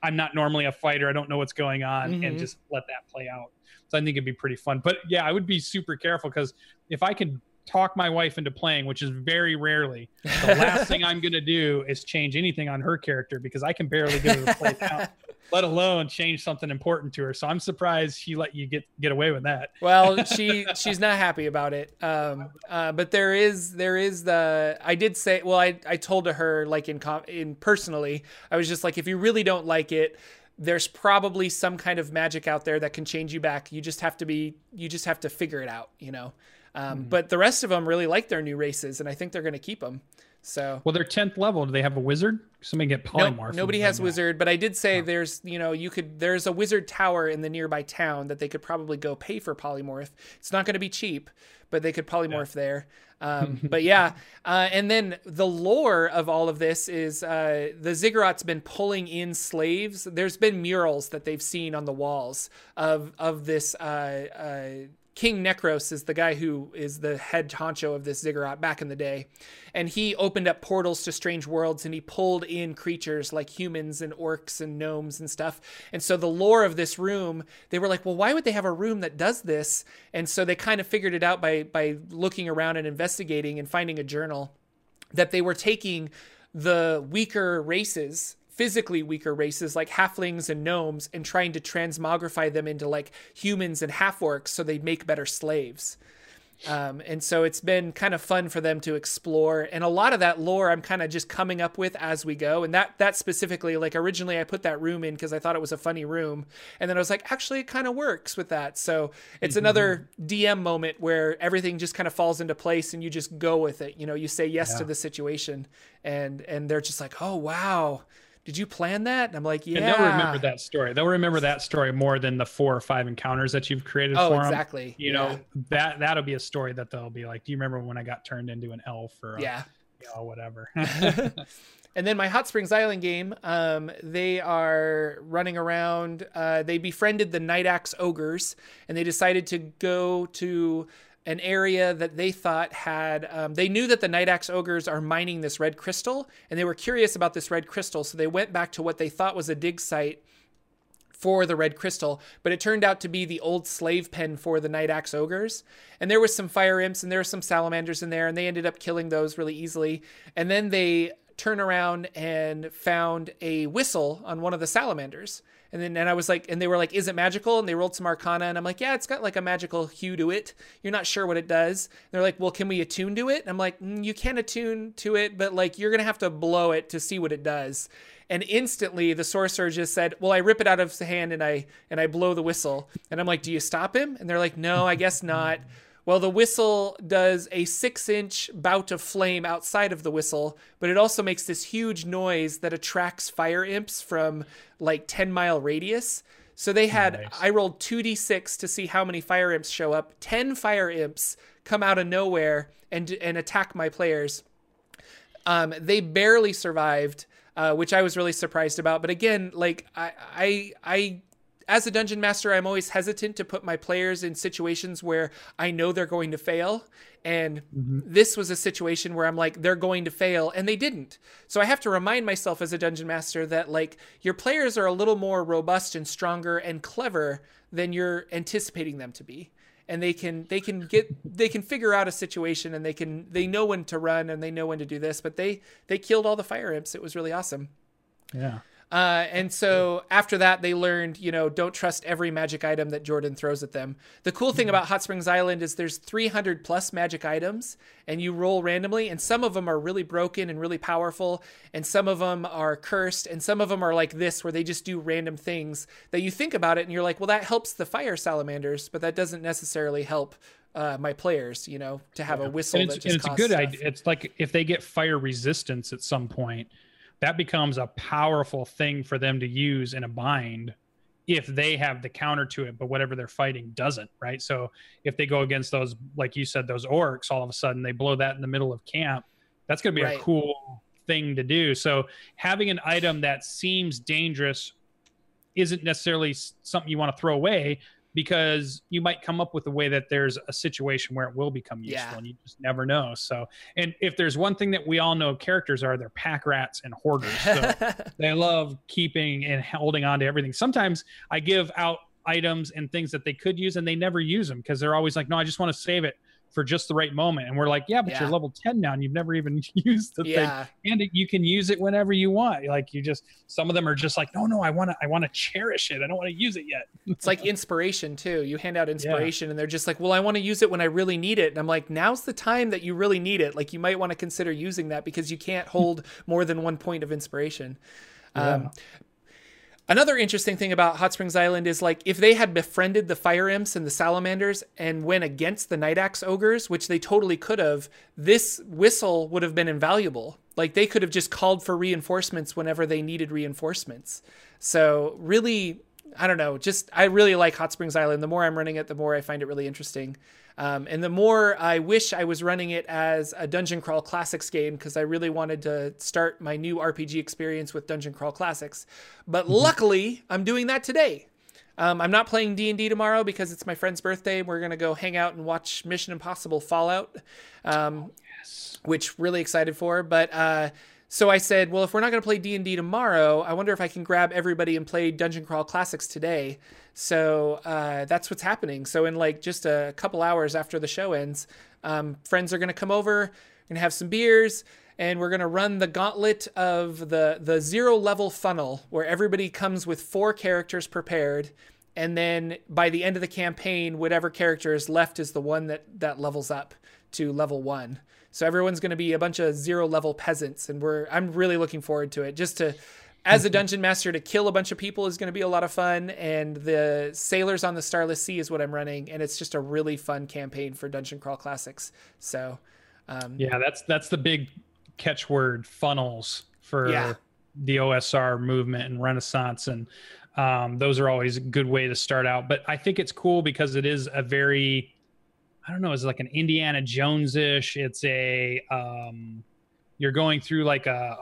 I'm not normally a fighter. I don't know what's going on mm-hmm. and just let that play out. So I think it'd be pretty fun, but yeah, I would be super careful because if I could talk my wife into playing, which is very rarely, the last thing I'm going to do is change anything on her character because I can barely get her to play now, let alone change something important to her. So I'm surprised she let you get, get away with that. Well, she, she's not happy about it. Um, uh, but there is, there is the, I did say, well, I, I told her like in, in personally, I was just like, if you really don't like it, there's probably some kind of magic out there that can change you back. You just have to be, you just have to figure it out, you know? Um, mm-hmm. But the rest of them really like their new races, and I think they're going to keep them. So, well, they're tenth level. Do they have a wizard? Somebody get polymorph. No, nobody has wizard, but I did say oh. there's, you know, you could, there's a wizard tower in the nearby town that they could probably go pay for polymorph. It's not going to be cheap, but they could polymorph yeah. there. Um, but yeah. Uh, and then the lore of all of this is uh, the ziggurat's been pulling in slaves. There's been murals that they've seen on the walls of, of this, uh, uh, King Necros is the guy who is the head honcho of this ziggurat back in the day. And he opened up portals to strange worlds, and he pulled in creatures like humans and orcs and gnomes and stuff. And so the lore of this room, they were like, well, why would they have a room that does this? And so they kind of figured it out by, by looking around and investigating and finding a journal that they were taking the weaker races, physically weaker races like halflings and gnomes, and trying to transmogrify them into like humans and half orcs so they make better slaves. Um, and so it's been kind of fun for them to explore. And a lot of that lore I'm kind of just coming up with as we go. And that, that specifically, like originally I put that room in because I thought it was a funny room. And then I was like, actually it kind of works with that. So it's mm-hmm. another D M moment where everything just kind of falls into place and you just go with it. You know, you say yes yeah. to the situation, and, and they're just like, oh, wow, did you plan that? And I'm like, yeah. And they'll remember that story. They'll remember that story more than the four or five encounters that you've created oh, for them. Oh, exactly. You yeah. know, that, that'll be a story that they'll be like, do you remember when I got turned into an elf or a, yeah. you know, whatever. And then my Hot Springs Island game, um, they are running around. Uh, they befriended the Night Axe Ogres, and they decided to go to an area that they thought had, um, they knew that the Night Axe Ogres are mining this red crystal, and they were curious about this red crystal. So they went back to what they thought was a dig site for the red crystal, but it turned out to be the old slave pen for the Night Axe Ogres. And there was some fire imps and there were some salamanders in there, and they ended up killing those really easily. And then they turn around and found a whistle on one of the salamanders. And then, and I was like, and they were like, is it magical? And they rolled some arcana, and I'm like, yeah, it's got like a magical hue to it. You're not sure what it does. And they're like, well, can we attune to it? And I'm like, mm, you can attune to it, but like, you're going to have to blow it to see what it does. And instantly the sorcerer just said, well, I rip it out of the hand and I, and I blow the whistle. And I'm like, do you stop him? And they're like, no, I guess not. Well, the whistle does a six inch bout of flame outside of the whistle, but it also makes this huge noise that attracts fire imps from like ten mile radius. So they had, nice. I rolled two d six to see how many fire imps show up. ten fire imps come out of nowhere and, and attack my players. Um, they barely survived, uh, which I was really surprised about. But again, like I, I, I, as a dungeon master, I'm always hesitant to put my players in situations where I know they're going to fail. And mm-hmm. this was a situation where I'm like, they're going to fail, and they didn't. So I have to remind myself as a dungeon master that like your players are a little more robust and stronger and clever than you're anticipating them to be. And they can, they can get, they can figure out a situation, and they can, they know when to run, and they know when to do this, but they, they killed all the fire imps. It was really awesome. Yeah. Uh, and so after that, they learned, you know, don't trust every magic item that Jordan throws at them. The cool thing about Hot Springs Island is there's three hundred plus magic items, and you roll randomly. And some of them are really broken and really powerful, and some of them are cursed, and some of them are like this, where they just do random things that you think about it. And you're like, well, that helps the fire salamanders, but that doesn't necessarily help Uh, my players, you know, to have yeah. a whistle. And it's, that just and it's costs a good idea. It's like if they get fire resistance at some point, that becomes a powerful thing for them to use in a bind if they have the counter to it, but whatever they're fighting doesn't, right? So if they go against those, like you said, those orcs, all of a sudden they blow that in the middle of camp. That's going to be right. a cool thing to do. So having an item that seems dangerous isn't necessarily something you want to throw away, because you might come up with a way that there's a situation where it will become useful yeah. and you just never know. So, and if there's one thing that we all know characters are, they're pack rats and hoarders. So they love keeping and holding on to everything. Sometimes I give out items and things that they could use, and they never use them because they're always like, no, I just want to save it for just the right moment. And we're like, yeah, but yeah. you're level ten now and you've never even used the yeah. thing. And it, you can use it whenever you want. Like you just, some of them are just like, no, no, I want to, I want to cherish it. I don't want to use it yet. It's like inspiration too. You hand out inspiration yeah. and they're just like, well, I want to use it when I really need it. And I'm like, now's the time that you really need it. Like you might want to consider using that because you can't hold more than one point of inspiration. Yeah. Um, Another interesting thing about Hot Springs Island is like if they had befriended the fire imps and the salamanders and went against the night axe ogres, which they totally could have, this whistle would have been invaluable. Like they could have just called for reinforcements whenever they needed reinforcements. So really, I don't know, just I really like Hot Springs Island. The more I'm running it, the more I find it really interesting. Um, and the more I wish I was running it as a Dungeon Crawl Classics game, because I really wanted to start my new R P G experience with Dungeon Crawl Classics. But luckily, I'm doing that today. Um, I'm not playing D and D tomorrow because it's my friend's birthday. We're going to go hang out and watch Mission Impossible Fallout, um, yes. which really excited for. But uh, so I said, well, if we're not going to play D and D tomorrow, I wonder if I can grab everybody and play Dungeon Crawl Classics today. So uh, that's what's happening. So in like just a couple hours after the show ends, um, friends are going to come over and have some beers, and we're going to run the gauntlet of the, the zero level funnel where everybody comes with four characters prepared. And then by the end of the campaign, whatever character is left is the one that, that levels up to level one. So everyone's going to be a bunch of zero level peasants. And we're, I'm really looking forward to it. Just to, as a dungeon master, to kill a bunch of people is going to be a lot of fun. And the Sailors on the Starless Sea is what I'm running. And it's just a really fun campaign for Dungeon Crawl Classics. So, um, yeah, that's, that's the big catchword, funnels for yeah. the O S R movement and Renaissance. And, um, those are always a good way to start out, but I think it's cool because it is a very, I don't know, it's like an Indiana Jones ish. It's a, um, you're going through like a,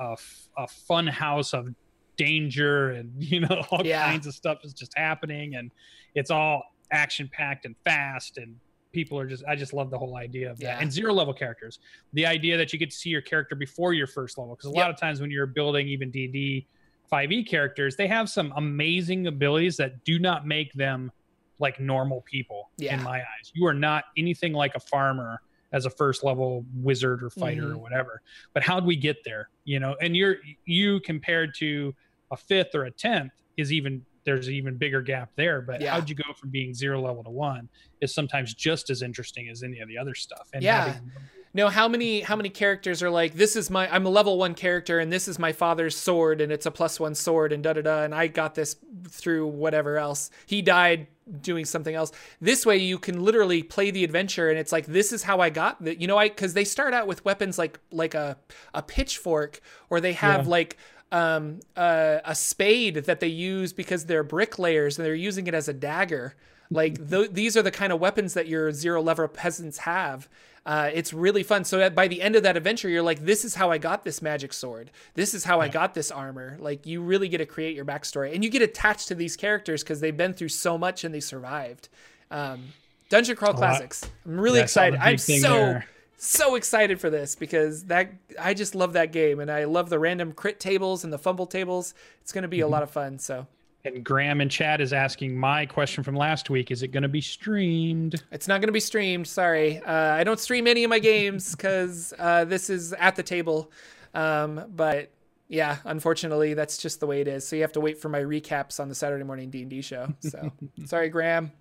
a, a fun house of danger and, you know, all yeah. kinds of stuff is just happening, and it's all action packed and fast, and people are just, I just love the whole idea of that. Yeah. And zero level characters, the idea that you get to see your character before your first level, because a yep. lot of times when you're building even D and D five E characters, they have some amazing abilities that do not make them like normal people yeah. in my eyes. You are not anything like a farmer as a first level wizard or fighter mm-hmm. or whatever, but how'd we get there? You know, and you're, you compared to a fifth or a tenth is even, there's an even bigger gap there, but yeah. how'd you go from being zero level to one is sometimes just as interesting as any of the other stuff. And yeah. having, no, how many, how many characters are like, this is my, I'm a level one character and this is my father's sword and it's a plus one sword and da da da. And I got this through whatever else. He died doing something else. This way you can literally play the adventure. And it's like, this is how I got that. You know, I, cause they start out with weapons like, like a, a pitchfork, or they have yeah. like, um, uh, a spade that they use because they're bricklayers and they're using it as a dagger. Like th- these are the kind of weapons that your zero level peasants have. Uh, it's really fun. So by the end of that adventure, you're like, this is how I got this magic sword. This is how yeah. I got this armor. Like you really get to create your backstory, and you get attached to these characters because they've been through so much and they survived. Um, Dungeon Crawl Classics. I'm really yeah, excited. I'm so, there. so excited for this because that I just love that game, and I love the random crit tables and the fumble tables. It's going to be mm-hmm. a lot of fun. So. And Graham in chat is asking my question from last week. Is it going to be streamed? It's not going to be streamed. Sorry. Uh, I don't stream any of my games because uh, this is at the table. Um, but yeah, unfortunately, that's just the way it is. So you have to wait for my recaps on the Saturday morning D and D show. So sorry, Graham.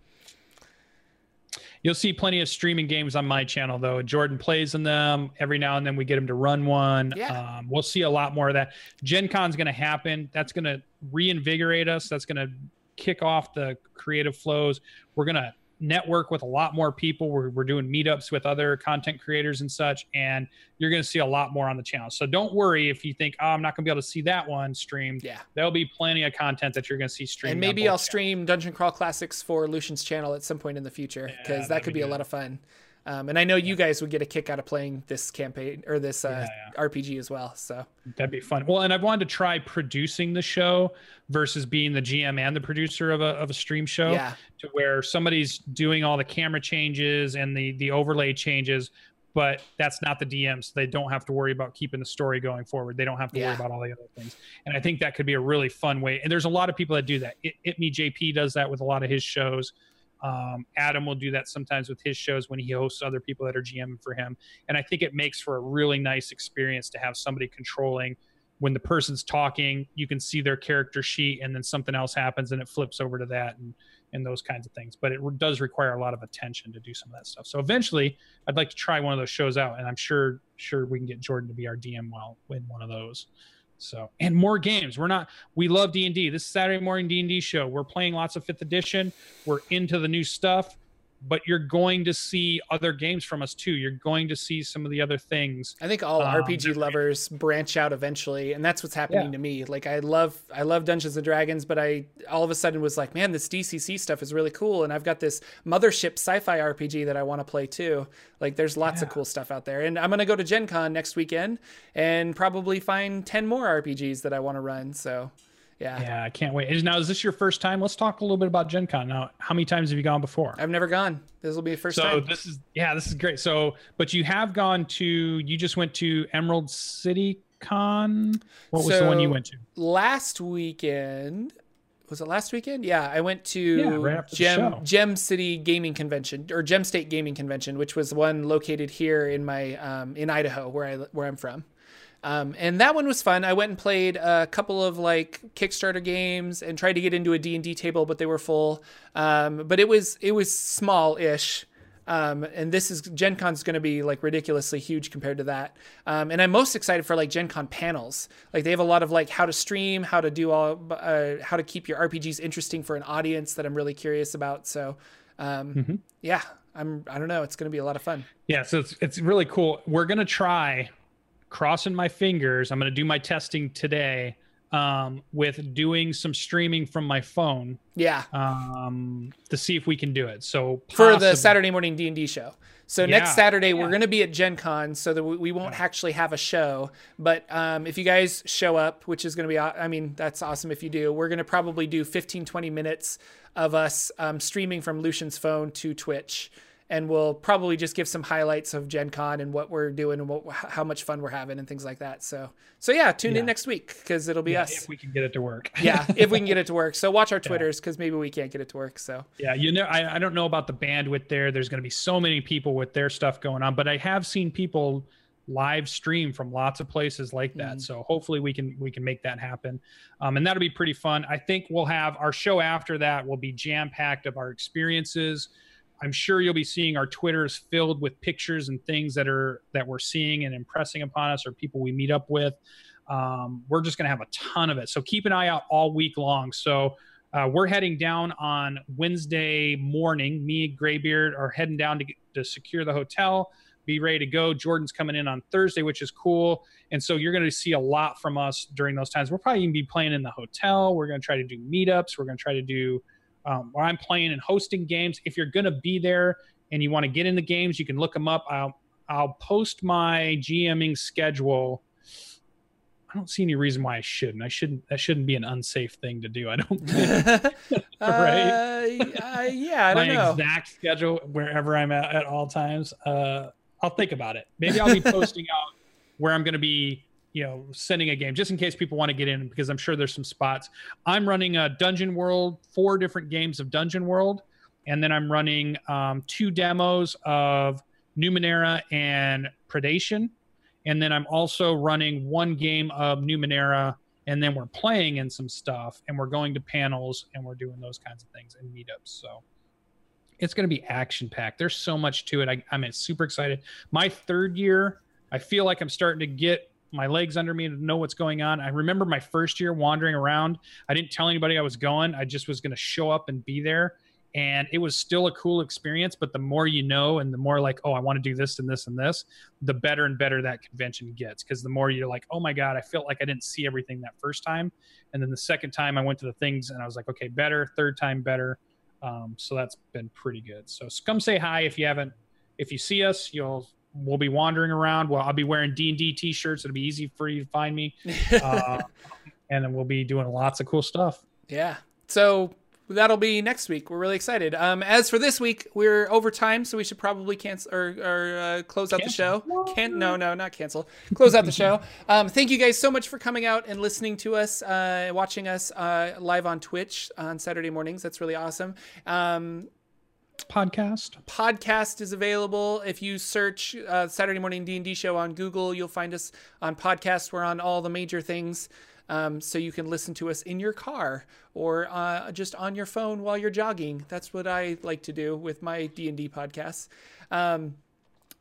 You'll see plenty of streaming games on my channel, though. Jordan plays in them. Every now and then we get him to run one. Yeah. Um, we'll see a lot more of that. Gen Con's going to happen. That's going to reinvigorate us. That's going to kick off the creative flows. We're going to network with a lot more people. We're, we're doing meetups with other content creators and such, and you're going to see a lot more on the channel. So don't worry if you think, oh, I'm not going to be able to see that one streamed. Yeah. There'll be plenty of content that you're going to see streamed. And maybe I'll stream Dungeon Crawl Classics for Lucian's channel at some point in the future, because yeah, that could be good. A lot of fun. Um, and I know you guys would get a kick out of playing this campaign or this uh, yeah, yeah. R P G as well. So that'd be fun. Well, and I've wanted to try producing the show versus being the G M and the producer of a, of a stream show yeah. to where somebody's doing all the camera changes and the, the overlay changes, but that's not the D M. So they don't have to worry about keeping the story going forward. They don't have to yeah. worry about all the other things. And I think that could be a really fun way. And there's a lot of people that do that. It, it Me J P does that with a lot of his shows. Um, Adam will do that sometimes with his shows when he hosts other people that are GMing for him. And I think it makes for a really nice experience to have somebody controlling. When the person's talking, you can see their character sheet, and then something else happens and it flips over to that, and, and those kinds of things. But it does require a lot of attention to do some of that stuff. So eventually I'd like to try one of those shows out, and I'm sure, sure we can get Jordan to be our D M while in one of those. So, and more games. We're not, we love D and D. This is Saturday morning D and D show. We're playing lots of fifth edition. We're into the new stuff, but you're going to see other games from us too. You're going to see some of the other things. I think all um, R P G lovers branch out eventually. And that's what's happening yeah. to me. Like I love, I love Dungeons and Dragons, but I all of a sudden was like, man, this D C C stuff is really cool. And I've got this mothership sci-fi R P G that I want to play too. Like there's lots yeah. of cool stuff out there. And I'm going to go to Gen Con next weekend and probably find ten more R P Gs that I want to run. So Yeah. yeah, I can't wait. Now, is this your first time? Let's talk a little bit about Gen Con. Now, how many times have you gone before? I've never gone. This will be the first so time. So this is, yeah, this is great. So, but you have gone to, you just went to Emerald City Con. What was so the one you went to? Last weekend, was it last weekend? Yeah, I went to yeah, right Gem, Gem City Gaming Convention, or Gem State Gaming Convention, which was one located here in my, um, in Idaho, where I, where I'm from. Um, and that one was fun. I went and played a couple of like Kickstarter games and tried to get into a D and D table, but they were full. Um, but it was it was small-ish. Um, and this is Gen Con's going to be like ridiculously huge compared to that. Um, and I'm most excited for like Gen Con panels. Like they have a lot of like how to stream, how to do all, uh, how to keep your R P Gs interesting for an audience that I'm really curious about. So um, mm-hmm. yeah, I'm I don't know. It's going to be a lot of fun. Yeah, so it's it's really cool. We're going to try. Crossing my fingers, I'm going to do my testing today um, with doing some streaming from my phone. Yeah. Um, to see if we can do it. So possibly. For the Saturday morning D and D show. So yeah. next Saturday, yeah. we're going to be at Gen Con so that we won't yeah. actually have a show. But um, if you guys show up, which is going to be, I mean, that's awesome if you do. We're going to probably do fifteen, twenty minutes of us um, streaming from Lucian's phone to Twitch. And we'll probably just give some highlights of Gen Con and what we're doing and what, how much fun we're having and things like that. So, so yeah, tune yeah. in next week because it'll be yeah, us. If we can get it to work. yeah, if we can get it to work. So watch our Twitters because yeah. maybe we can't get it to work. So yeah, you know, I, I don't know about the bandwidth there. There's going to be so many people with their stuff going on, but I have seen people live stream from lots of places like that. Mm-hmm. So hopefully we can, we can make that happen. Um, and that'll be pretty fun. I think we'll have our show after that will be jam-packed of our experiences. I'm sure you'll be seeing our Twitters filled with pictures and things that are that we're seeing and impressing upon us or people we meet up with. Um, we're just going to have a ton of it. So keep an eye out all week long. So uh, we're heading down on Wednesday morning. Me and Graybeard are heading down to, to secure the hotel, be ready to go. Jordan's coming in on Thursday, which is cool. And so you're going to see a lot from us during those times. We'll probably even be playing in the hotel. We're going to try to do meetups. We're going to try to do Um, where I'm playing and hosting games. If you're going to be there and you want to get in the games, you can look them up. I'll, I'll post my GMing schedule. I don't see any reason why I shouldn't. I shouldn't, that shouldn't be an unsafe thing to do. I don't think. right? Uh, uh, yeah, I don't my know. Exact schedule wherever I'm at at all times. Uh, I'll think about it. Maybe I'll be posting out where I'm going to be, you know, sending a game just in case people want to get in, because I'm sure there's some spots. I'm running a Dungeon World, four different games of Dungeon World. And then I'm running um, two demos of Numenera and Predation. And then I'm also running one game of Numenera. And then we're playing in some stuff and we're going to panels and we're doing those kinds of things and meetups. So it's going to be action packed. There's so much to it. I, I'm super excited. My third year, I feel like I'm starting to get my legs under me to know what's going on. I remember my first year wandering around. I didn't tell anybody I was going. I just was going to show up and be there. And it was still a cool experience, but the more you know, and the more like, oh, I want to do this and this and this, the better and better that convention gets. Because the more you're like, oh my God, I felt like I didn't see everything that first time. And then the second time I went to the things and I was like, okay, better, third time better. Um, so that's been pretty good. So come say hi. If you haven't, if you see us, you'll, we'll be wandering around. Well, I'll be wearing D and D t-shirts. It'll be easy for you to find me. Uh, and then we'll be doing lots of cool stuff. Yeah. So that'll be next week. We're really excited. Um, as for this week, we're over time, so we should probably cancel or, or uh, close out cancel. the show. Can't no, no, not cancel. Close out the show. Um, thank you guys so much for coming out and listening to us, uh, watching us uh, live on Twitch on Saturday mornings. That's really awesome. Um, podcast. Podcast is available. If you search uh, Saturday Morning D and D Show on Google, you'll find us on podcast. We're on all the major things. Um, so you can listen to us in your car or uh, just on your phone while you're jogging. That's what I like to do with my D and D podcasts. Um,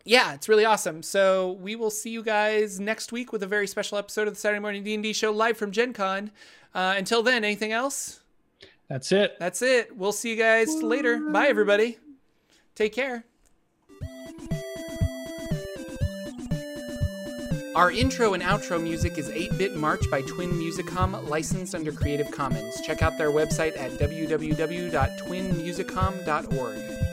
yeah, it's really awesome. So we will see you guys next week with a very special episode of the Saturday Morning D and D Show live from Gen Con. Uh, until then, anything else? That's it. That's it. We'll see you guys Bye. later. Bye, everybody. Take care. Our intro and outro music is eight bit March by Twin Musicom, licensed under Creative Commons. Check out their website at w w w dot twin musicom dot org.